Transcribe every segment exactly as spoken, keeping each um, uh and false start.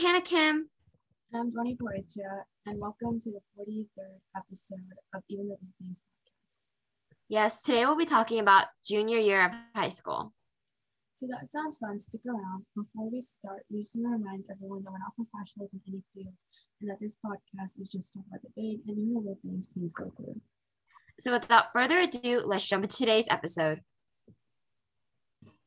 Hannah Kim. And I'm Dhwani Porichia, and welcome to the forty-third episode of Even the Little Things Podcast. Yes, today we'll be talking about junior year of high school. So that sounds fun. Stick around. Before we start, we just want to remind everyone that we're not professionals in any field, and that this podcast is just about the big and even the little things teams go through. So without further ado, let's jump into today's episode.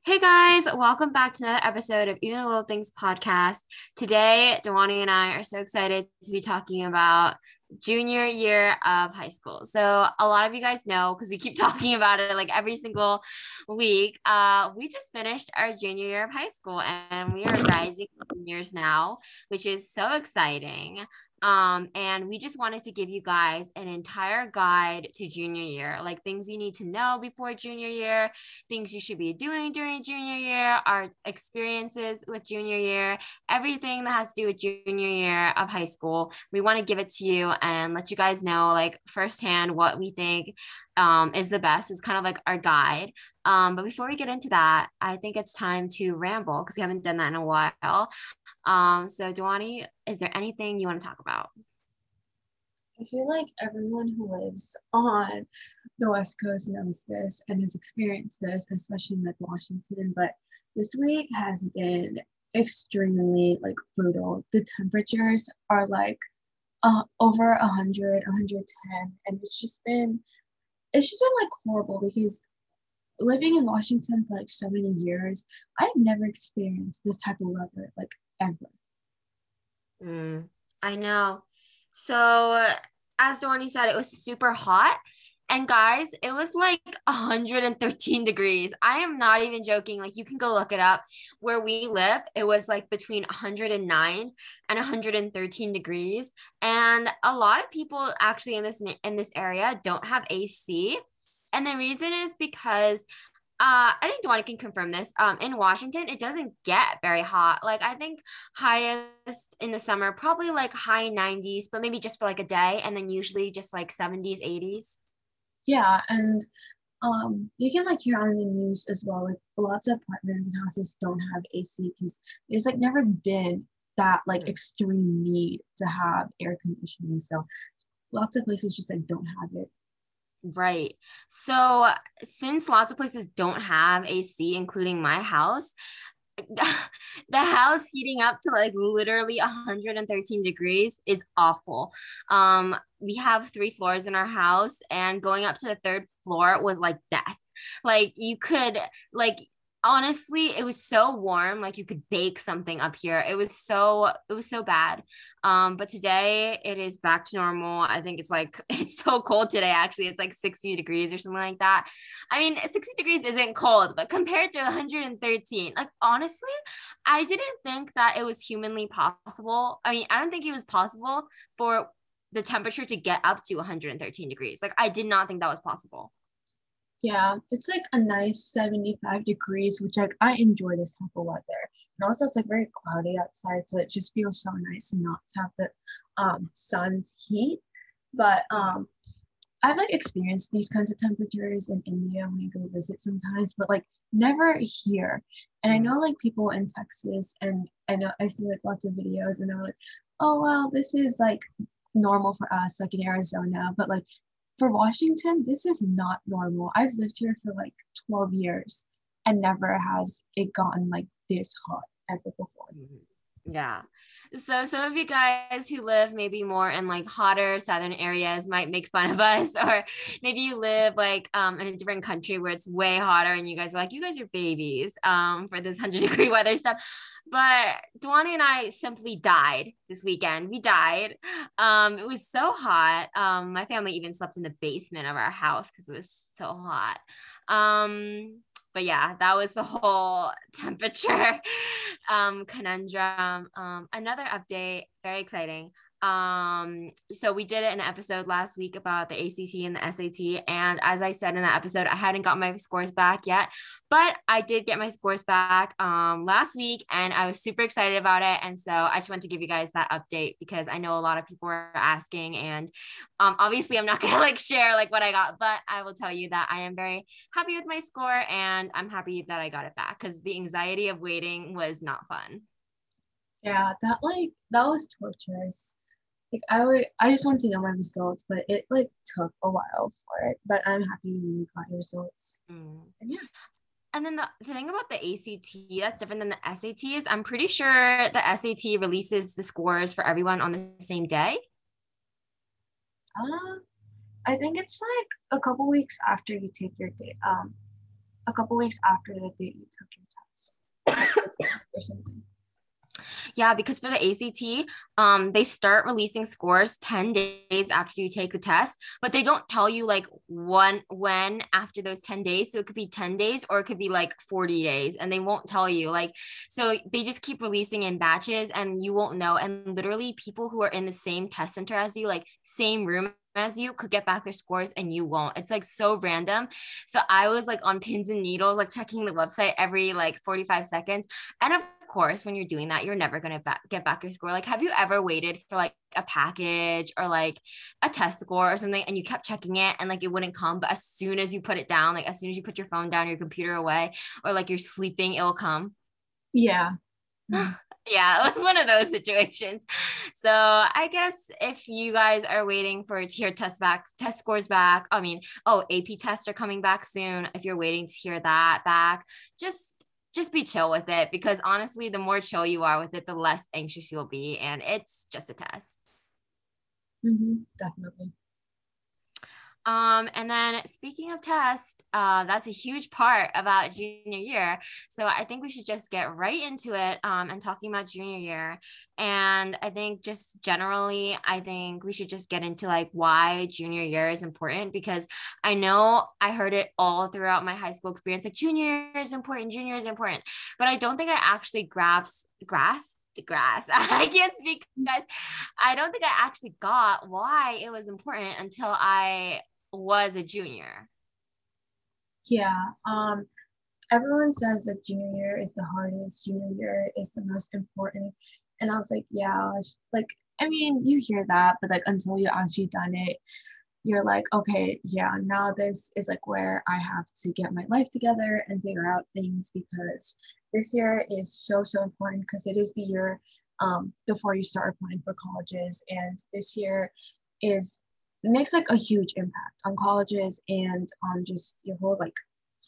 Hey guys, welcome back to another episode of Even the Little Things Podcast. Today, Dewani and I are so excited to be talking about junior year of high school. So a lot of you guys know, because we keep talking about it like every single week, uh, we just finished our junior year of high school and we are rising seniors now, which is so exciting. Um, and we just wanted to give you guys an entire guide to junior year, like things you need to know before junior year, things you should be doing during junior year, our experiences with junior year, everything that has to do with junior year of high school. We want to give it to you and let you guys know like firsthand what we think um, is the best. It's kind of like our guide. Um, but before we get into that, I think it's time to ramble because we haven't done that in a while. Um, so Dewani, is there anything you want to talk about? I feel like everyone who lives on the West Coast knows this and has experienced this, especially in like Washington, but this week has been extremely like brutal. The temperatures are like uh, over one hundred, one hundred ten, and it's just been, it's just been like horrible because living in Washington for like so many years, I've never experienced this type of weather like ever. Mm, I know. So uh, as Doriane said, it was super hot. And guys, it was like one hundred thirteen degrees. I am not even joking. Like you can go look it up. Where we live, it was like between one hundred nine and one hundred thirteen degrees. And a lot of people actually in this in this area don't have A C. And the reason is because uh, I think Dewani can confirm this. Um, in Washington, it doesn't get very hot. Like I think highest in the summer, probably like high nineties, but maybe just for like a day, and then usually just like seventies, eighties. Yeah, and um, you can like hear on the news as well. Like lots of apartments and houses don't have A C because there's like never been that like extreme need to have air conditioning. So lots of places just like don't have it. Right. So since lots of places don't have A C, including my house, the house heating up to like literally one hundred thirteen degrees is awful. Um, we have three floors in our house, and going up to the third floor was like death. Like you could like, honestly, it was so warm. Like you could bake something up here. It was so, it was so bad. Um, but today it is back to normal. I think it's like, it's so cold today. Actually, it's like sixty degrees or something like that. I mean, sixty degrees isn't cold, but compared to one hundred thirteen, like, honestly, I didn't think that it was humanly possible. I mean, I don't think it was possible for the temperature to get up to one hundred thirteen degrees. Like I did not think that was possible. Yeah, it's like a nice seventy-five degrees, which like I enjoy this type of weather. And also it's like very cloudy outside, so it just feels so nice not to have the um, sun's heat. But um, I've like experienced these kinds of temperatures in India when I go visit sometimes, but like never here. And I know like people in Texas, and I know I see like lots of videos and they're like, oh, well, this is like normal for us, like in Arizona, but like for Washington, this is not normal. I've lived here for like twelve years and never has it gotten like this hot ever before. Yeah. So some of you guys who live maybe more in like hotter southern areas might make fun of us, or maybe you live like um, in a different country where it's way hotter and you guys are like, you guys are babies um, for this one hundred degree weather stuff. But Dewani and I simply died this weekend. We died. Um, it was so hot. Um, my family even slept in the basement of our house because it was so hot. Um, but yeah, that was the whole temperature um, conundrum. Um, another update, very exciting. Um, so we did an episode last week about the A C T and the S A T. And as I said in that episode, I hadn't got my scores back yet, but I did get my scores back, um, last week, and I was super excited about it. And so I just want to give you guys that update because I know a lot of people are asking, and, um, obviously I'm not going to like share like what I got, but I will tell you that I am very happy with my score, and I'm happy that I got it back because the anxiety of waiting was not fun. Yeah, that like that was torturous. Like I would, I just wanted to know my results, but it like took a while for it. But I'm happy you got your results. Mm. And yeah. And then the, the thing about the A C T that's different than the S A T is I'm pretty sure the S A T releases the scores for everyone on the same day. Uh, I think it's like a couple weeks after you take your day, um, a couple weeks after the day you took your test or something. Yeah, because for the A C T, um, they start releasing scores ten days after you take the test, but they don't tell you like when, when after those ten days. So it could be ten days or it could be like forty days and they won't tell you like, so they just keep releasing in batches and you won't know. And literally people who are in the same test center as you, like same room as you, could get back their scores and you won't. It's like so random. So I was like on pins and needles, like checking the website every like forty-five seconds. And of course, when you're doing that, you're never going to ba- get back your score. Like, have you ever waited for like a package or like a test score or something and you kept checking it and like it wouldn't come, but as soon as you put it down, like as soon as you put your phone down, your computer away, or like you're sleeping, it'll come? Yeah. Yeah, it was one of those situations. So I guess if you guys are waiting for to hear test back, test scores back, I mean, oh, A P tests are coming back soon. If you're waiting to hear that back, just, just be chill with it, because honestly, the more chill you are with it, the less anxious you'll be. And it's just a test. Mm-hmm, definitely. Um, and then speaking of tests, uh, that's a huge part about junior year. So I think we should just get right into it um, and talking about junior year. And I think just generally, I think we should just get into like why junior year is important, because I know I heard it all throughout my high school experience, like junior year is important, junior year is important, but I don't think I actually grasp, grasp the grass. I can't speak, guys. I don't think I actually got why it was important until I was a junior. Yeah. Um, everyone says that junior year is the hardest, junior year is the most important. And I was like, yeah, like, I mean, you hear that, but like until you actually done it, you're like, okay, yeah, now this is like where I have to get my life together and figure out things, because this year is so, so important, because it is the year um, before you start applying for colleges. And this year is makes like a huge impact on colleges and on just your whole like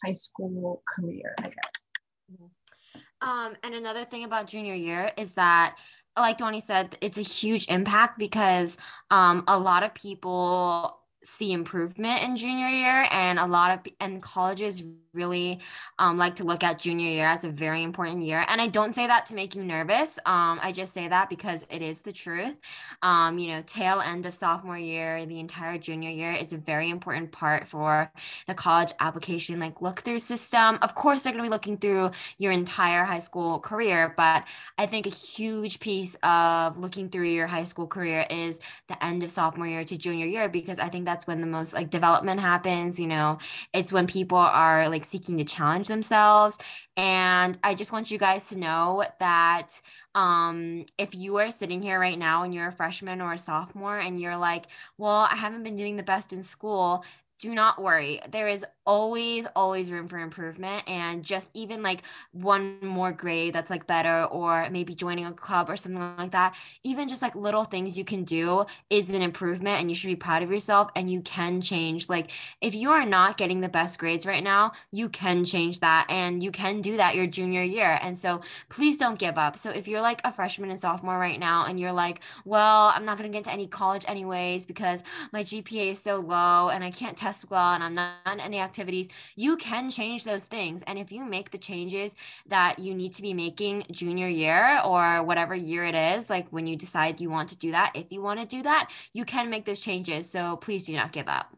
high school career, I guess. Mm-hmm. Um, and another thing about junior year is that, like Dewani said, it's a huge impact because um, a lot of people see improvement in junior year, and a lot of and colleges really um, like to look at junior year as a very important year. And I don't say that to make you nervous. Um, I just say that because it is the truth. Um, you know, tail end of sophomore year, the entire junior year is a very important part for the college application, like look through system. Of course, they're going to be looking through your entire high school career, but I think a huge piece of looking through your high school career is the end of sophomore year to junior year, because I think that that's when the most like development happens. You know, it's when people are like seeking to challenge themselves. And I just want you guys to know that um, if you are sitting here right now and you're a freshman or a sophomore and you're like, well, I haven't been doing the best in school, do not worry. There is always, always room for improvement. And just even like one more grade that's like better, or maybe joining a club or something like that, even just like little things you can do is an improvement, and you should be proud of yourself, and you can change. Like if you are not getting the best grades right now, you can change that, and you can do that your junior year. And so please don't give up. So if you're like a freshman and sophomore right now and you're like, well, I'm not going to get into any college anyways because my G P A is so low and I can't test well and I'm not on any activities, you can change those things. And if you make the changes that you need to be making junior year or whatever year it is, like when you decide you want to do that, if you want to do that, you can make those changes. So please do not give up.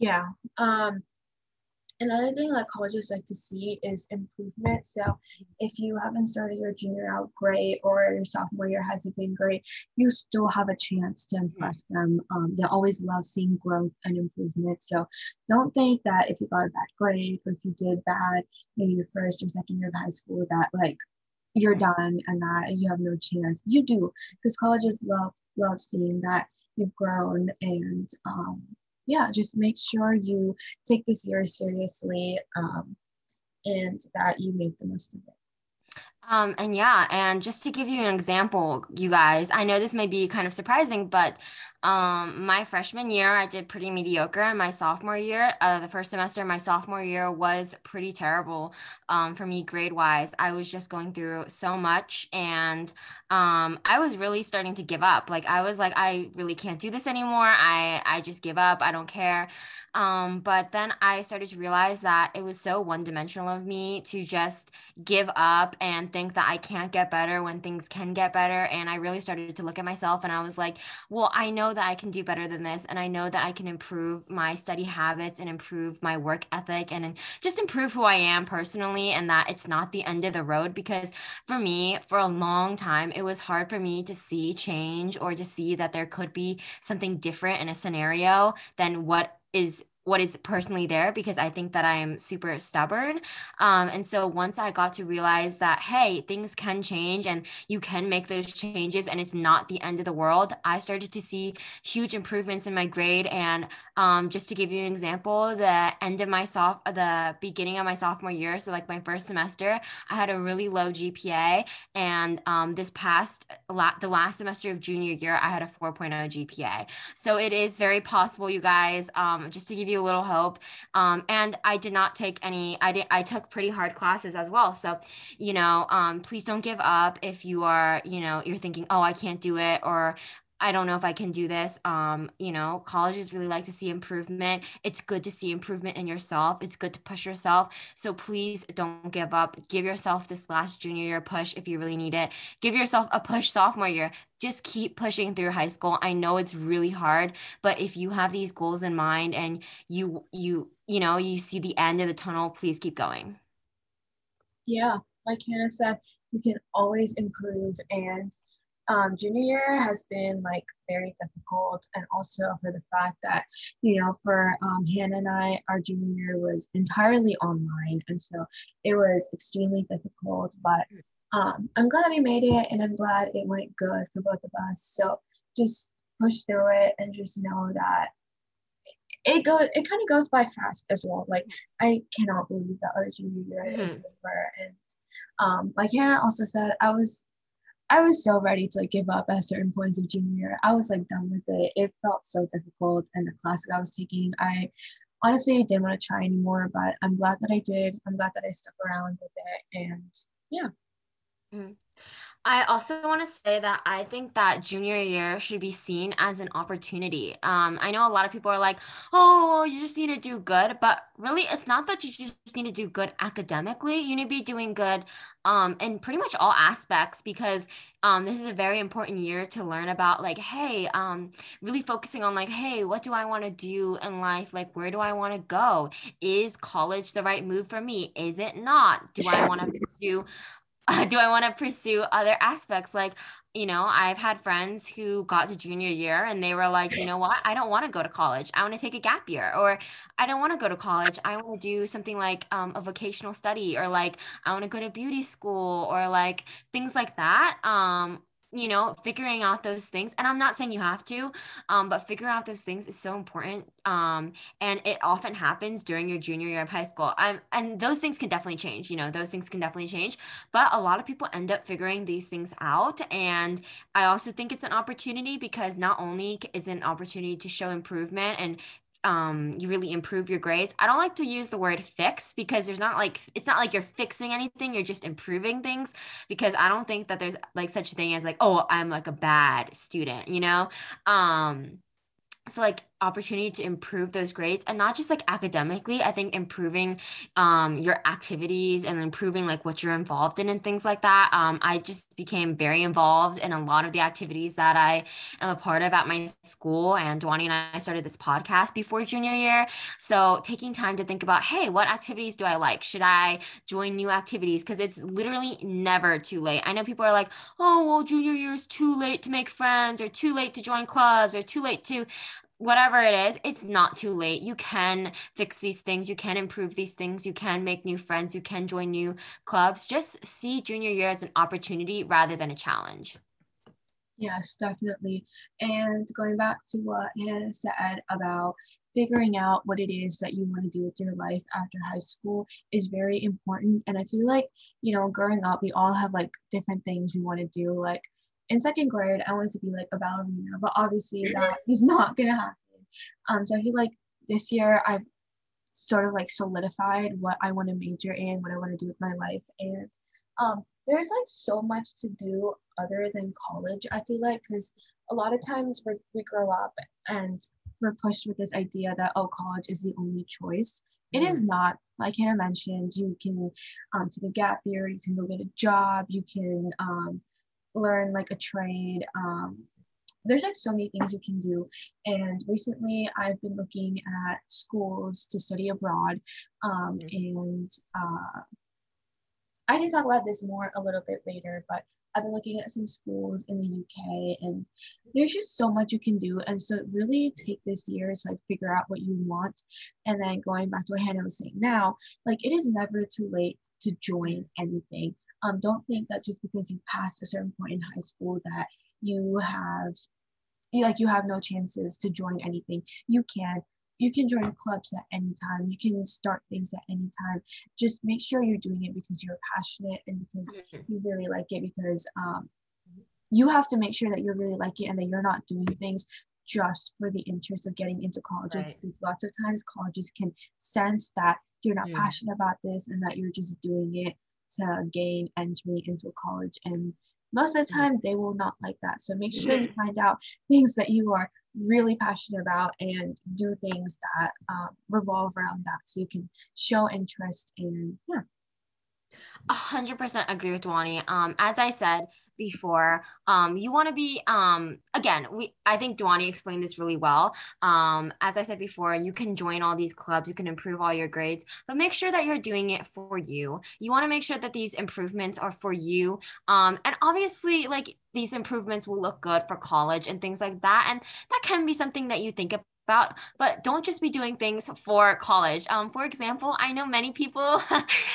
Yeah. Um, another thing that colleges like to see is improvement. So if you haven't started your junior out great, or your sophomore year hasn't been great, you still have a chance to impress them. Um, they always love seeing growth and improvement. So don't think that if you got a bad grade, or if you did bad in your first or second year of high school, that like you're done and that you have no chance. You do, because colleges love, love seeing that you've grown. And um, yeah, just make sure you take this year seriously um, and that you make the most of it. Um, and yeah, and just to give you an example, you guys, I know this may be kind of surprising, but um, my freshman year, I did pretty mediocre. And my sophomore year, uh, the first semester of my sophomore year was pretty terrible um, for me grade-wise. I was just going through so much, and um, I was really starting to give up. Like, I was like, I really can't do this anymore. I, I just give up. I don't care. Um, but then I started to realize that it was so one-dimensional of me to just give up and think think that I can't get better when things can get better. And I really started to look at myself, and I was like, well, I know that I can do better than this. And I know that I can improve my study habits and improve my work ethic and just improve who I am personally, and that it's not the end of the road. Because for me, for a long time, it was hard for me to see change or to see that there could be something different in a scenario than what is what is personally there, because I think that I am super stubborn. Um, and so once I got to realize that, hey, things can change and you can make those changes and it's not the end of the world, I started to see huge improvements in my grade. And um, just to give you an example, the end of my soft, the beginning of my sophomore year, so like my first semester, I had a really low G P A. And um, this past, la- the last semester of junior year, I had a four point oh G P A. So it is very possible, you guys, um, just to give you a little hope. Um, and I did not take any, I did, I took pretty hard classes as well. So, you know, um, please don't give up if you are, you know, you're thinking, oh, I can't do it, or I don't know if I can do this. Um, you know, colleges really like to see improvement. It's good to see improvement in yourself. It's good to push yourself. So please don't give up. Give yourself this last junior year push if you really need it. Give yourself a push sophomore year. Just keep pushing through high school. I know it's really hard, but if you have these goals in mind and you, you, you know, you see the end of the tunnel, please keep going. Yeah, like Hannah said, you can always improve. And Um, junior year has been like very difficult, and also for the fact that, you know, for um, Hannah and I, our junior year was entirely online, and so it was extremely difficult, but um, I'm glad we made it, and I'm glad it went good for both of us. So just push through it and just know that it go it kind of goes by fast as well. Like, I cannot believe that our junior year mm-hmm. is over. And um, like Hannah also said, I was I was so ready to like, give up at certain points of junior year. I was like done with it. It felt so difficult, and the class that I was taking, I honestly didn't want to try anymore, but I'm glad that I did. I'm glad that I stuck around with it, and yeah. Mm-hmm. I also want to say that I think that junior year should be seen as an opportunity. Um, I know a lot of people are like, oh, you just need to do good. But really, it's not that you just need to do good academically. You need to be doing good um, in pretty much all aspects, because um, this is a very important year to learn about, like, hey, um, really focusing on like, hey, what do I want to do in life? Like, where do I want to go? Is college the right move for me? Is it not? Do I want to pursue Uh, do I want to pursue other aspects? Like, you know, I've had friends who got to junior year and they were like, you know what? I don't want to go to college. I want to take a gap year, or I don't want to go to college. I want to do something like um, a vocational study, or like, I want to go to beauty school, or like things like that. Um, you know, figuring out those things. And I'm not saying you have to, um, but figuring out those things is so important. Um, and it often happens during your junior year of high school. I'm, and those things can definitely change, you know, those things can definitely change, but a lot of people end up figuring these things out. And I also think it's an opportunity, because not only is it an opportunity to show improvement and um, you really improve your grades. I don't like to use the word fix, because there's not like, it's not like you're fixing anything. You're just improving things, because I don't think that there's like such a thing as like, oh, I'm like a bad student, you know? Um, so like opportunity to improve those grades, and not just like academically. I think improving um, your activities and improving like what you're involved in and things like that. Um, I just became very involved in a lot of the activities that I am a part of at my school, and Dewani and I started this podcast before junior year. So taking time to think about, hey, what activities do I like? Should I join new activities? Because it's literally never too late. I know people are like, oh, well, junior year is too late to make friends, or too late to join clubs, or too late to whatever it is. It's not too late. You can fix these things. You can improve these things. You can make new friends. You can join new clubs. Just see junior year as an opportunity rather than a challenge. Yes, definitely. And going back to what Hannah said about figuring out what it is that you want to do with your life after high school is very important. And I feel like, you know, growing up, we all have like different things we want to do. Like in second grade, I wanted to be like a ballerina, but obviously that is not going to happen. Um, so I feel like this year I've sort of like solidified what I want to major in, what I want to do with my life. And um, there's like so much to do other than college, I feel like, because a lot of times we're, we grow up and we're pushed with this idea that, oh, college is the only choice. It is not. Like Hannah mentioned, you can um, take a gap year, you can go get a job, you can um, learn like a trade. Um, there's like so many things you can do. And recently I've been looking at schools to study abroad. Um, and uh, I can talk about this more a little bit later, but I've been looking at some schools in the U K, and there's just so much you can do. And so really take this year to like figure out what you want. And then going back to what Hannah was saying now, like it is never too late to join anything. Um, don't think that just because you passed a certain point in high school that you have, like you have no chances to join anything. You can. You can join clubs at any time. You can start things at any time. Just make sure you're doing it because you're passionate and because you really like it, because um, you have to make sure that you really like it and that you're not doing things just for the interest of getting into colleges. Right. Because lots of times colleges can sense that you're not yeah. passionate about this and that you're just doing it to gain entry into a college. And most of the time they will not like that. So make sure you find out things that you are really passionate about and do things that um, revolve around that, so you can show interest in yeah. A hundred percent agree with Dewani. Um, as I said before, um, you want to be, um, again, we, I think Dewani explained this really well. Um, as I said before, you can join all these clubs, you can improve all your grades, but make sure that you're doing it for you. You want to make sure that these improvements are for you. Um, and obviously like these improvements will look good for college and things like that. And that can be something that you think about. About, but don't just be doing things for college. Um, for example, I know many people,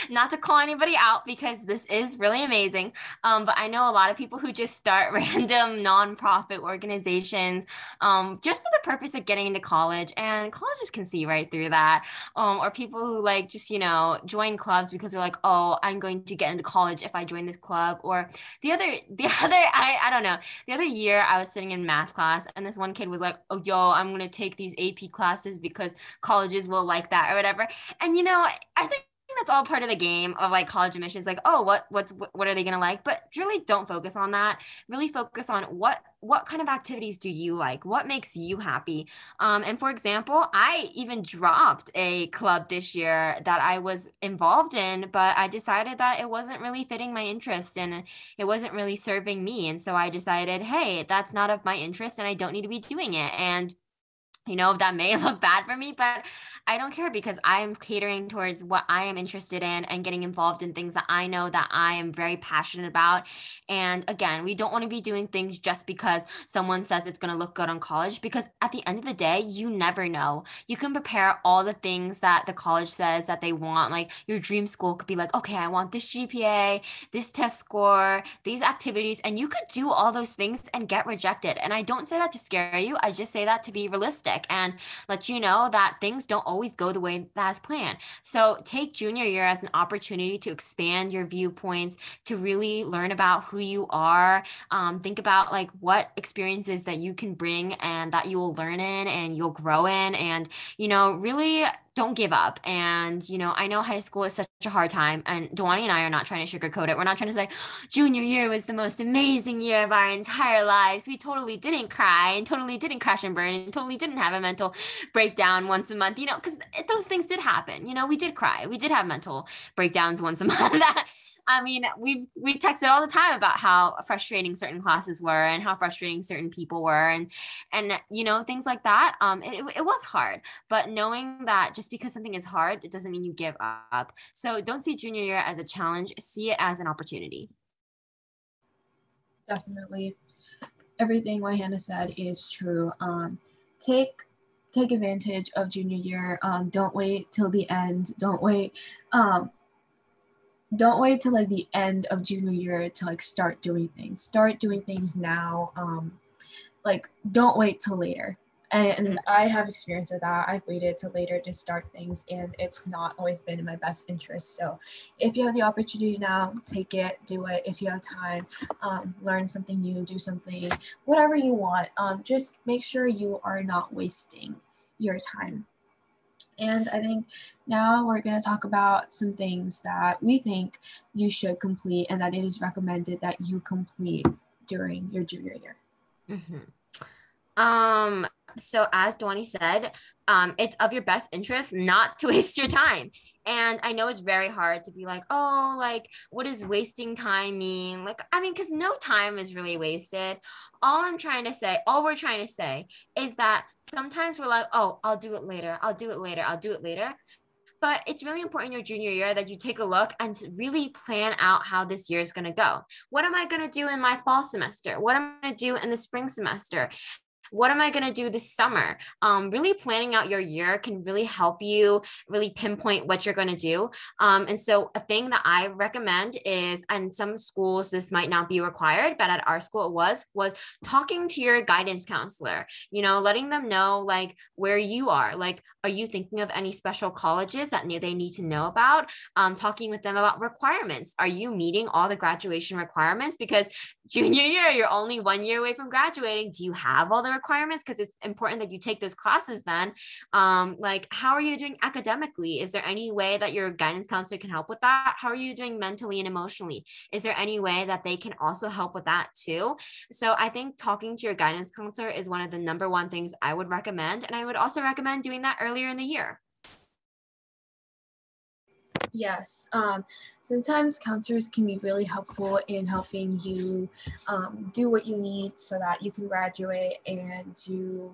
not to call anybody out because this is really amazing, um, but I know a lot of people who just start random nonprofit organizations um, just for the purpose of getting into college, and colleges can see right through that. Um, or people who like just, you know, join clubs because they're like, oh, I'm going to get into college if I join this club. Or the other, the other, I, I don't know, the other year I was sitting in math class and this one kid was like, oh, yo, I'm going to take these A P classes because colleges will like that or whatever. And you know, I think that's all part of the game of like college admissions, like, oh, what what's what are they gonna like? But really don't focus on that. Really focus on what what kind of activities do you like? What makes you happy? Um, and for example, I even dropped a club this year that I was involved in, but I decided that it wasn't really fitting my interest and it wasn't really serving me. And so I decided, hey, that's not of my interest and I don't need to be doing it. And you know, that may look bad for me, but I don't care because I'm catering towards what I am interested in and getting involved in things that I know that I am very passionate about. And again, we don't want to be doing things just because someone says it's going to look good on college, because at the end of the day, you never know. You can prepare all the things that the college says that they want. Like your dream school could be like, okay, I want this G P A, this test score, these activities, and you could do all those things and get rejected. And I don't say that to scare you. I just say that to be realistic and let you know that things don't always go the way that's planned. So take junior year as an opportunity to expand your viewpoints, to really learn about who you are. Um, think about like what experiences that you can bring and that you will learn in and you'll grow in, and, you know, really don't give up. And, you know, I know high school is such a hard time, and Dewani and I are not trying to sugarcoat it. We're not trying to say junior year was the most amazing year of our entire lives. We totally didn't cry and totally didn't crash and burn and totally didn't have a mental breakdown once a month, you know, because those things did happen. You know, we did cry. We did have mental breakdowns once a month. I mean, we we texted all the time about how frustrating certain classes were and how frustrating certain people were, and and you know, things like that. Um, it, it was hard, but knowing that just because something is hard, it doesn't mean you give up. So don't see junior year as a challenge; see it as an opportunity. Definitely, everything what Hannah said is true. Um, take. Take advantage of junior year. Um, don't wait till the end. Don't wait. Um, don't wait till like the end of junior year to like start doing things. Start doing things now. Um, like don't wait till later. And, and I have experience with that. I've waited till later to start things, and it's not always been in my best interest. So if you have the opportunity now, take it, do it. If you have time, um, learn something new, do something, whatever you want. Um, just make sure you are not wasting your time. And I think now we're going to talk about some things that we think you should complete and that it is recommended that you complete during your junior year. Mm-hmm. Um. So as Dewani said, um, it's of your best interest not to waste your time. And I know it's very hard to be like, oh, like, what does wasting time mean? Like, I mean, because no time is really wasted. All I'm trying to say, all we're trying to say is that sometimes we're like, oh, I'll do it later. I'll do it later. I'll do it later. But it's really important in your junior year that you take a look and really plan out how this year is going to go. What am I going to do in my fall semester? What am I going to do in the spring semester? What am I going to do this summer? Um, really planning out your year can really help you really pinpoint what you're going to do. Um, and so a thing that I recommend is, and some schools, this might not be required, but at our school it was, was talking to your guidance counselor, you know, letting them know like where you are, like, are you thinking of any special colleges that they need to know about? Um, talking with them about requirements. Are you meeting all the graduation requirements? Because junior year, you're only one year away from graduating. Do you have all the requirements? Because it's important that you take those classes then. Um, like, how are you doing academically? Is there any way that your guidance counselor can help with that? How are you doing mentally and emotionally? Is there any way that they can also help with that too? So I think talking to your guidance counselor is one of the number one things I would recommend. And I would also recommend doing that earlier in the year. Yes, um, sometimes counselors can be really helpful in helping you um, do what you need so that you can graduate and you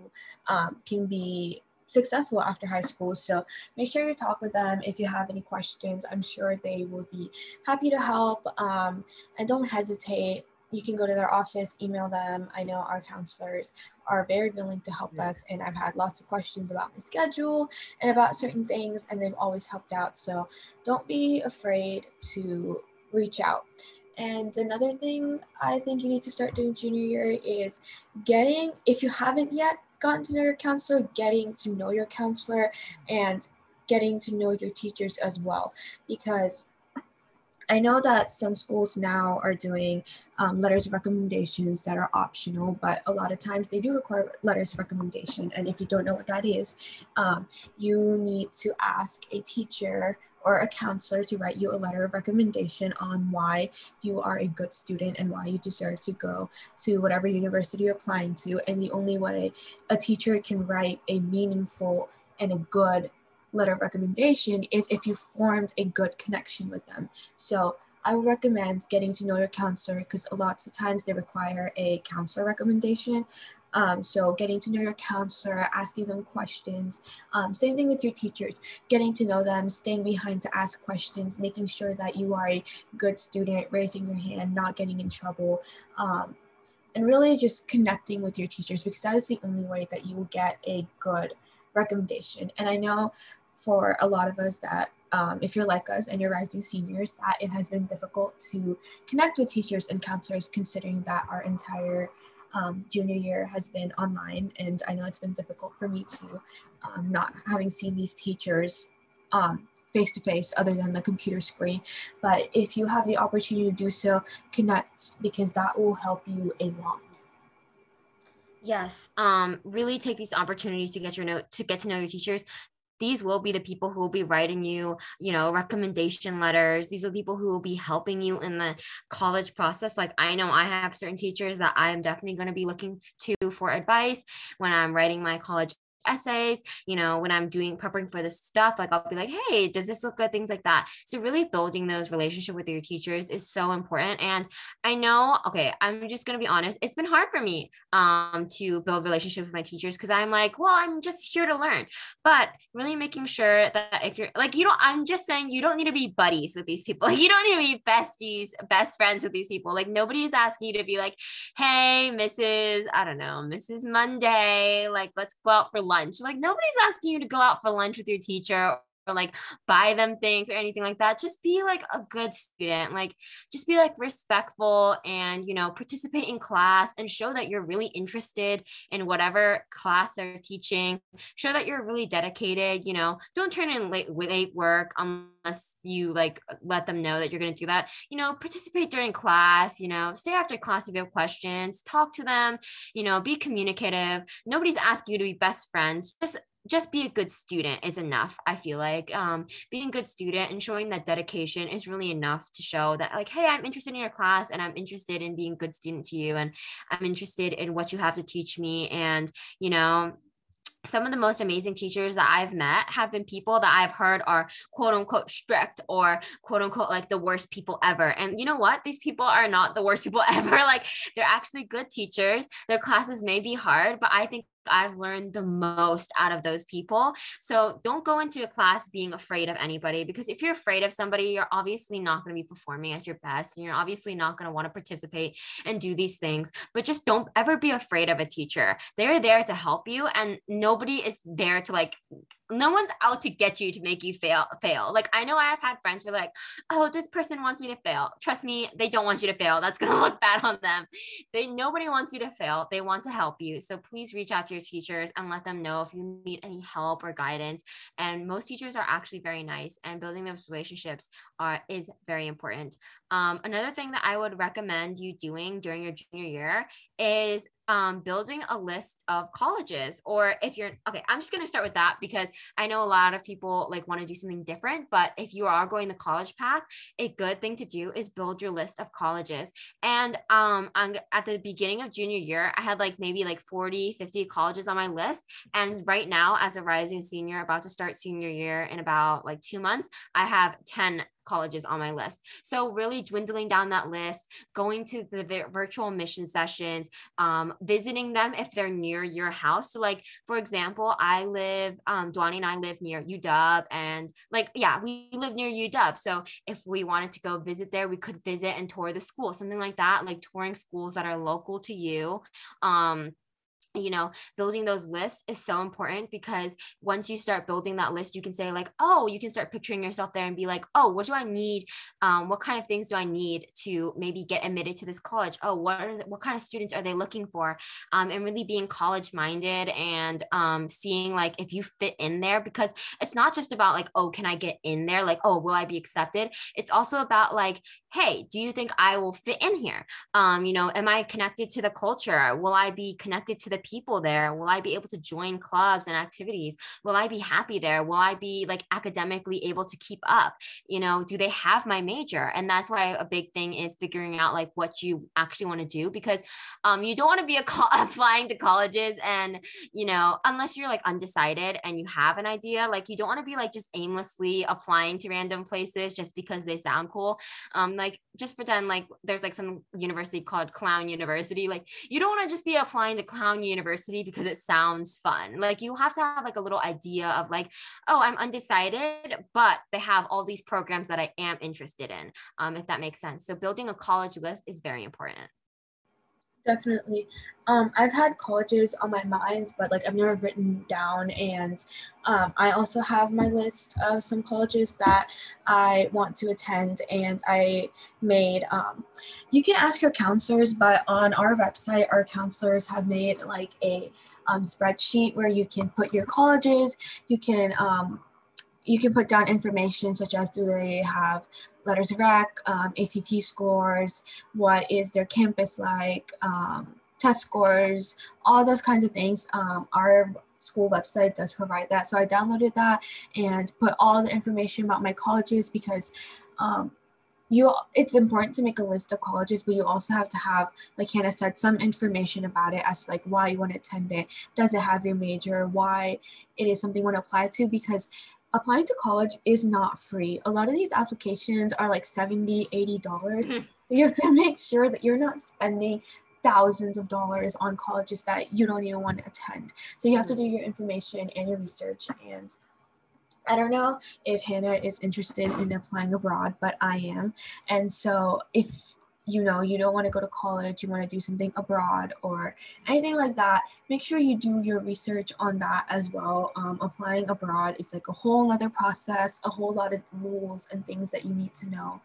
um, can be successful after high school. So make sure you talk with them if you have any questions. I'm sure they will be happy to help, um, and don't hesitate. You can go to their office, email them. I know our counselors are very willing to help yeah. us, and I've had lots of questions about my schedule and about certain things, and they've always helped out. So don't be afraid to reach out. And another thing I think you need to start doing junior year is getting, if you haven't yet gotten to know your counselor, getting to know your counselor and getting to know your teachers as well, because I know that some schools now are doing um, letters of recommendations that are optional, but a lot of times they do require letters of recommendation. And if you don't know what that is, um, you need to ask a teacher or a counselor to write you a letter of recommendation on why you are a good student and why you deserve to go to whatever university you're applying to. And the only way a teacher can write a meaningful and a good letter of recommendation is if you formed a good connection with them. So I would recommend getting to know your counselor, because lots of times they require a counselor recommendation. Um, so getting to know your counselor, asking them questions, um, same thing with your teachers, getting to know them, staying behind to ask questions, making sure that you are a good student, raising your hand, not getting in trouble, um, and really just connecting with your teachers, because that is the only way that you will get a good recommendation. And I know for a lot of us that um, if you're like us and you're rising seniors, that it has been difficult to connect with teachers and counselors, considering that our entire um, junior year has been online. And I know it's been difficult for me too, um, not having seen these teachers um, face-to-face other than the computer screen. But if you have the opportunity to do so, connect, because that will help you a lot. Yes, um, really take these opportunities to get your note, to get to know your teachers. These will be the people who will be writing you, you know, recommendation letters. These are people who will be helping you in the college process. Like, I know I have certain teachers that I'm definitely going to be looking to for advice when I'm writing my college essays, you know, when I'm doing preparing for this stuff. Like, I'll be like, hey, does this look good? Things like that. So really building those relationships with your teachers is so important. And I know, okay, I'm just going to be honest. It's been hard for me um, to build relationships with my teachers, because I'm like, well, I'm just here to learn. But really making sure that if you're like, you don't, I'm just saying, you don't need to be buddies with these people. Like, you don't need to be besties, best friends with these people. Like, nobody's asking you to be like, hey, Missus I don't know, Missus Monday, like, let's go out for lunch. Like, nobody's asking you to go out for lunch with your teacher or like buy them things or anything like that. Just be like a good student, like just be like respectful and, you know, participate in class and show that you're really interested in whatever class they're teaching. Show that you're really dedicated, you know, don't turn in late, late work unless you like let them know that you're going to do that, you know, participate during class, you know, stay after class if you have questions, talk to them, you know, be communicative. Nobody's asking you to be best friends. Just Just be a good student is enough. I feel like um, being a good student and showing that dedication is really enough to show that like, hey, I'm interested in your class and I'm interested in being a good student to you. And I'm interested in what you have to teach me. And, you know, some of the most amazing teachers that I've met have been people that I've heard are quote unquote strict or quote unquote like the worst people ever. And you know what? These people are not the worst people ever. Like they're actually good teachers. Their classes may be hard, but I think I've learned the most out of those people. So don't go into a class being afraid of anybody, because if you're afraid of somebody, you're obviously not going to be performing at your best. And you're obviously not going to want to participate and do these things, but just don't ever be afraid of a teacher. They're there to help you. And nobody is there to like, no one's out to get you to make you fail, fail. Like, I know I've had friends who are like, oh, this person wants me to fail. Trust me, they don't want you to fail. That's going to look bad on them. They, nobody wants you to fail. They want to help you. So please reach out to your teachers and let them know if you need any help or guidance. And most teachers are actually very nice, and building those relationships are is very important. Um, another thing that I would recommend you doing during your junior year is um, building a list of colleges, or if you're, okay, I'm just going to start with that because I know a lot of people like want to do something different, but if you are going the college path, a good thing to do is build your list of colleges. And, um, I'm, at the beginning of junior year, I had like maybe like forty, fifty colleges on my list. And right now as a rising senior about to start senior year in about like two months, I have ten colleges on my list. So really dwindling down that list, going to the vi- virtual admission sessions, um, visiting them if they're near your house. So like, for example, I live, um, Dewani and I live near U W, and like, yeah, we live near U W. So if we wanted to go visit there, we could visit and tour the school, something like that, like touring schools that are local to you. Um, you know, building those lists is so important, because once you start building that list, you can say like, oh, you can start picturing yourself there and be like, oh, what do I need? Um, what kind of things do I need to maybe get admitted to this college? Oh, what are, what kind of students are they looking for? Um, and really being college minded and um, seeing like if you fit in there, because it's not just about like, oh, can I get in there? Like, oh, will I be accepted? It's also about like, hey, do you think I will fit in here? Um, you know, am I connected to the culture? Will I be connected to the people there? Will I be able to join clubs and activities? Will I be happy there? Will I be like academically able to keep up? You know, do they have my major? And that's why a big thing is figuring out like what you actually want to do, because um, you don't want to be a co- applying to colleges and, you know, unless you're like undecided and you have an idea, like you don't want to be like just aimlessly applying to random places just because they sound cool. Um, like just pretend like there's like some university called Clown University. Like you don't want to just be applying to Clown University because it sounds fun. Like you have to have like a little idea of like, oh, I'm undecided, but they have all these programs that I am interested in, um, if that makes sense. So building a college list is very important. Definitely. Um, I've had colleges on my mind, but like I've never written down. And um, I also have my list of some colleges that I want to attend. And I made, um, you can ask your counselors, but on our website, our counselors have made like a um, spreadsheet where you can put your colleges, you can um, you can put down information such as do they have letters of rec, um, A C T scores, what is their campus like, um, test scores, all those kinds of things. Um, our school website does provide that. So I downloaded that and put all the information about my colleges, because um, you it's important to make a list of colleges, but you also have to have, like Hannah said, some information about it as like why you want to attend it, does it have your major, why it is something you want to apply to, because applying to college is not free. A lot of these applications are like seventy dollars, eighty dollars. Mm-hmm. So you have to make sure that you're not spending thousands of dollars on colleges that you don't even want to attend. So you have to do your information and your research. And I don't know if Hannah is interested in applying abroad, but I am. And so if you know, you don't want to go to college, you want to do something abroad or anything like that, make sure you do your research on that as well. Um, applying abroad is like a whole other process, a whole lot of rules and things that you need to know.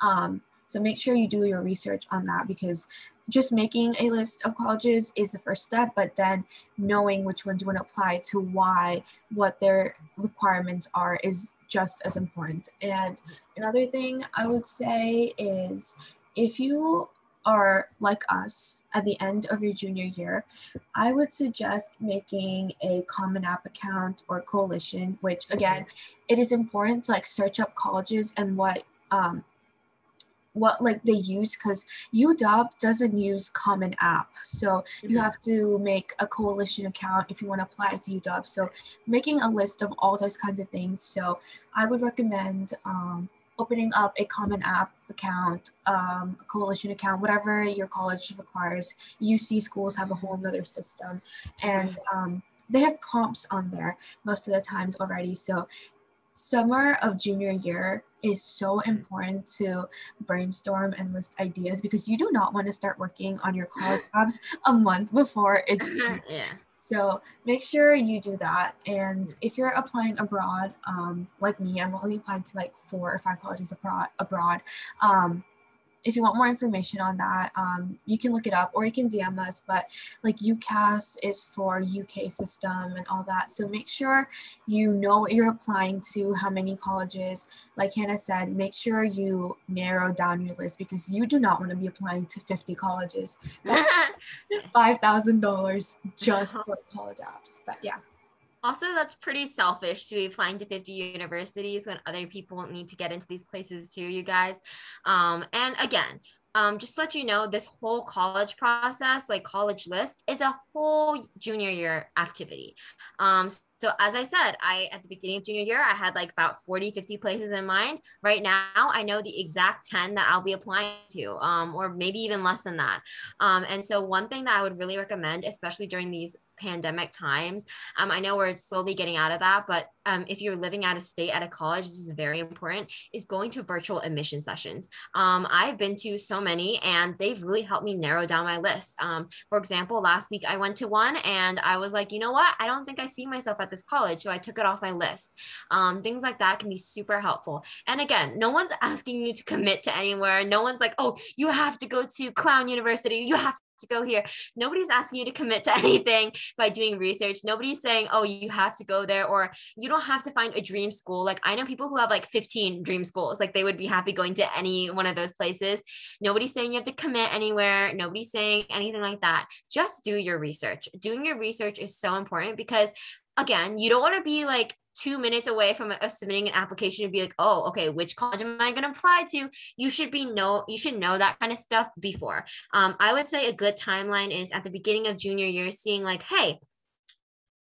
Um, so make sure you do your research on that, because just making a list of colleges is the first step, but then knowing which ones you want to apply to, why, what their requirements are, is just as important. And another thing I would say is, if you are like us at the end of your junior year, I would suggest making a Common App account or Coalition, which again, it is important to like search up colleges and what um, what like they use, because U W doesn't use Common App. So you have to make a Coalition account if you want to apply to U W. So making a list of all those kinds of things. So I would recommend um, opening up a Common App account, um, a Coalition account, whatever your college requires. U C schools have a whole nother system, and um, they have prompts on there most of the times already. So summer of junior year is so important to brainstorm and list ideas, because you do not want to start working on your college jobs a month before it's yeah. So make sure you do that. And if you're applying abroad, um, like me, I'm only applying to like four or five colleges abroad. abroad. Um, if you want more information on that, um, you can look it up or you can D M us, but like U C A S is for U K system and all that. So make sure you know what you're applying to, how many colleges. Like Hannah said, make sure you narrow down your list, because you do not want to be applying to fifty colleges. That's five thousand dollars just for college apps, but yeah. Also, that's pretty selfish to be applying to fifty universities when other people need to get into these places too, you guys. Um, and again, um, just to let you know, this whole college process, like college list, is a whole junior year activity. Um, so as I said, I, at the beginning of junior year, I had like about forty, fifty places in mind. Right now, I know the exact ten that I'll be applying to, um, or maybe even less than that. Um, and so one thing that I would really recommend, especially during these pandemic times. Um, I know we're slowly getting out of that, but um, if you're living out of state at a college, this is very important, is going to virtual admission sessions. Um, I've been to so many and they've really helped me narrow down my list. Um, for example, last week I went to one and I was like, you know what? I don't think I see myself at this college. So I took it off my list. Um, things like that can be super helpful. And again, no one's asking you to commit to anywhere. No one's like, oh, you have to go to Clown University. You have to to go here. Nobody's asking you to commit to anything by doing research. Nobody's saying, oh, you have to go there, or you don't have to find a dream school. Like I know people who have like fifteen dream schools, like they would be happy going to any one of those places. Nobody's saying you have to commit anywhere. Nobody's saying anything like that. Just do your research. Doing your research is so important, because again, you don't want to be like two minutes away from uh, submitting an application and be like, oh, okay, which college am I going to apply to? You should be know, you should know that kind of stuff before. Um, I would say a good timeline is at the beginning of junior year, seeing like, hey,